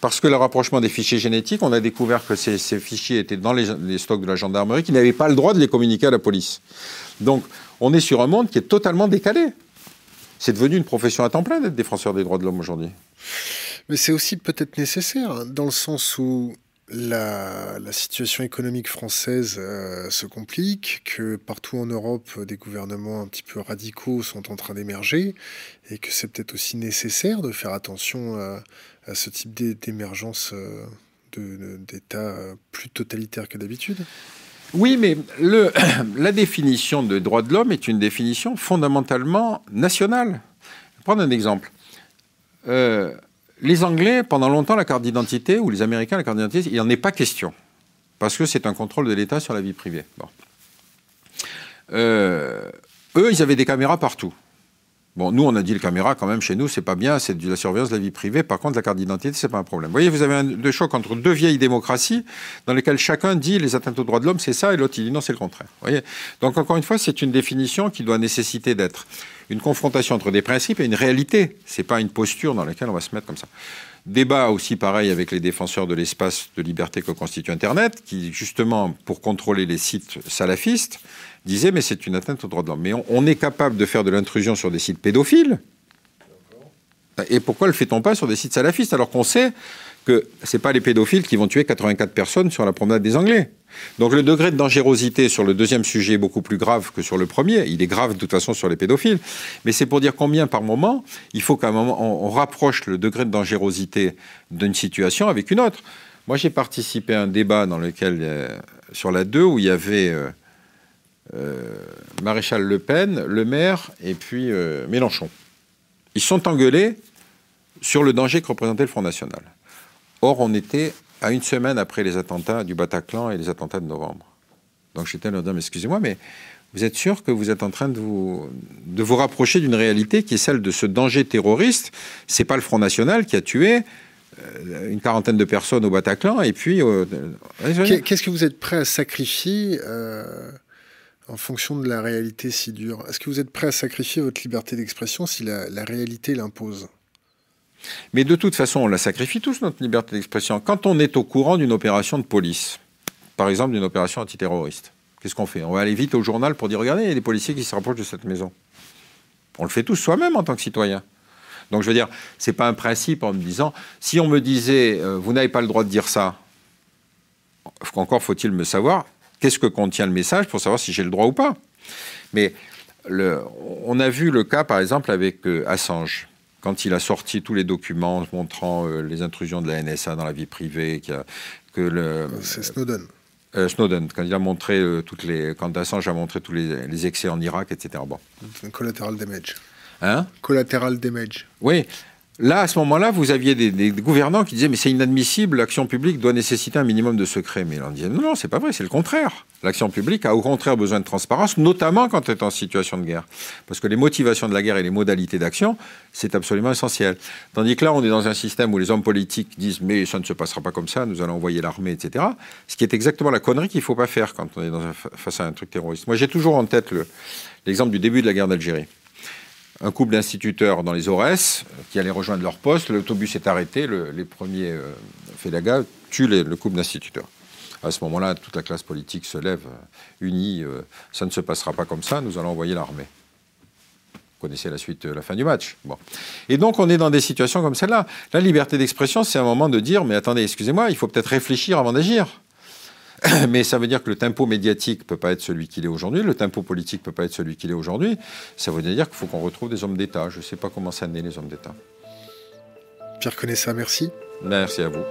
Parce que le rapprochement des fichiers génétiques, on a découvert que ces, ces fichiers étaient dans les, les stocks de la gendarmerie, qu'ils n'avaient pas le droit de les communiquer à la police. Donc, on est sur un monde qui est totalement décalé. C'est devenu une profession à temps plein d'être défenseur des droits de l'homme aujourd'hui. Mais c'est aussi peut-être nécessaire, dans le sens où la, la situation économique française euh, se complique, que partout en Europe, des gouvernements un petit peu radicaux sont en train d'émerger, et que c'est peut-être aussi nécessaire de faire attention à, à ce type d'émergence euh, d'États plus totalitaires que d'habitude. Oui, mais le, la définition de droit de l'homme est une définition fondamentalement nationale. Je vais prendre un exemple. Euh, les Anglais, pendant longtemps, la carte d'identité, ou les Américains, la carte d'identité, il n'en est pas question. Parce que c'est un contrôle de l'État sur la vie privée. Bon. Euh, eux, ils avaient des caméras partout. Bon, nous, on a dit les caméras, quand même, chez nous, c'est pas bien, c'est de la surveillance de la vie privée. Par contre, la carte d'identité, c'est pas un problème. Vous voyez, vous avez un de choc entre deux vieilles démocraties dans lesquelles chacun dit les atteintes aux droits de l'homme, c'est ça, et l'autre, il dit non, c'est le contraire. Vous voyez ? Donc, encore une fois, c'est une définition qui doit nécessiter d'être une confrontation entre des principes et une réalité. C'est pas une posture dans laquelle on va se mettre comme ça. Débat aussi pareil avec les défenseurs de l'espace de liberté que constitue Internet, qui, justement, pour contrôler les sites salafistes, disaient, mais c'est une atteinte aux droits de l'homme. Mais on, on est capable de faire de l'intrusion sur des sites pédophiles. Et pourquoi le fait-on pas sur des sites salafistes, alors qu'on sait que ce n'est pas les pédophiles qui vont tuer quatre-vingt-quatre personnes sur la promenade des Anglais. Donc le degré de dangerosité sur le deuxième sujet est beaucoup plus grave que sur le premier. Il est grave de toute façon sur les pédophiles. Mais c'est pour dire combien par moment, il faut qu'à un moment, on, on rapproche le degré de dangerosité d'une situation avec une autre. Moi, j'ai participé à un débat dans lequel, euh, sur la deux, où il y avait... Euh, Euh, Maréchal Le Pen, Le Maire et puis euh, Mélenchon. Ils sont engueulés sur le danger que représentait le Front National. Or, on était à une semaine après les attentats du Bataclan et les attentats de novembre. Donc j'étais à leur dire, mais excusez-moi, mais vous êtes sûr que vous êtes en train de vous, de vous rapprocher d'une réalité qui est celle de ce danger terroriste. C'est pas le Front National qui a tué une quarantaine de personnes au Bataclan et puis... Euh, Qu'est-ce que vous êtes prêt à sacrifier euh... en fonction de la réalité si dure? Est-ce que vous êtes prêt à sacrifier votre liberté d'expression si la, la réalité l'impose? Mais de toute façon, on la sacrifie tous, notre liberté d'expression. Quand on est au courant d'une opération de police, par exemple d'une opération antiterroriste, qu'est-ce qu'on fait? On va aller vite au journal pour dire « Regardez, il y a des policiers qui se rapprochent de cette maison ». On le fait tous soi-même en tant que citoyen. Donc je veux dire, c'est pas un principe en me disant « Si on me disait euh, « Vous n'avez pas le droit de dire ça », encore faut-il me savoir « Qu'est-ce que contient le message pour savoir si j'ai le droit ou pas? Mais le, on a vu le cas, par exemple, avec euh, Assange, quand il a sorti tous les documents montrant euh, les intrusions de la N S A dans la vie privée. Qui a, que le, C'est Snowden. Euh, Snowden, quand, il a montré, euh, toutes les, quand Assange a montré tous les, les excès en Irak, et cetera. Bon. Collateral damage. Hein? Collateral damage. Oui. Là, à ce moment-là, vous aviez des, des gouvernants qui disaient « mais c'est inadmissible, l'action publique doit nécessiter un minimum de secret ». Mais on disait « non, non, c'est pas vrai, c'est le contraire. L'action publique a au contraire besoin de transparence, notamment quand elle est en situation de guerre. Parce que les motivations de la guerre et les modalités d'action, c'est absolument essentiel. Tandis que là, on est dans un système où les hommes politiques disent « mais ça ne se passera pas comme ça, nous allons envoyer l'armée, et cetera » Ce qui est exactement la connerie qu'il ne faut pas faire quand on est dans un, face à un truc terroriste. Moi, j'ai toujours en tête le, l'exemple du début de la guerre d'Algérie. Un couple d'instituteurs dans les Aurès qui allaient rejoindre leur poste. L'autobus est arrêté. Le, les premiers euh, félagas tuent les, le couple d'instituteurs. À ce moment-là, toute la classe politique se lève, euh, unie. Euh, ça ne se passera pas comme ça. Nous allons envoyer l'armée. Vous connaissez la suite, euh, la fin du match. Bon. Et donc, on est dans des situations comme celle-là. La liberté d'expression, c'est un moment de dire « mais attendez, excusez-moi, il faut peut-être réfléchir avant d'agir ». Mais ça veut dire que le tempo médiatique ne peut pas être celui qu'il est aujourd'hui, le tempo politique ne peut pas être celui qu'il est aujourd'hui. Ça veut dire qu'il faut qu'on retrouve des hommes d'État. Je ne sais pas comment ça naît, les hommes d'État. Pierre Conessa, merci. Merci à vous.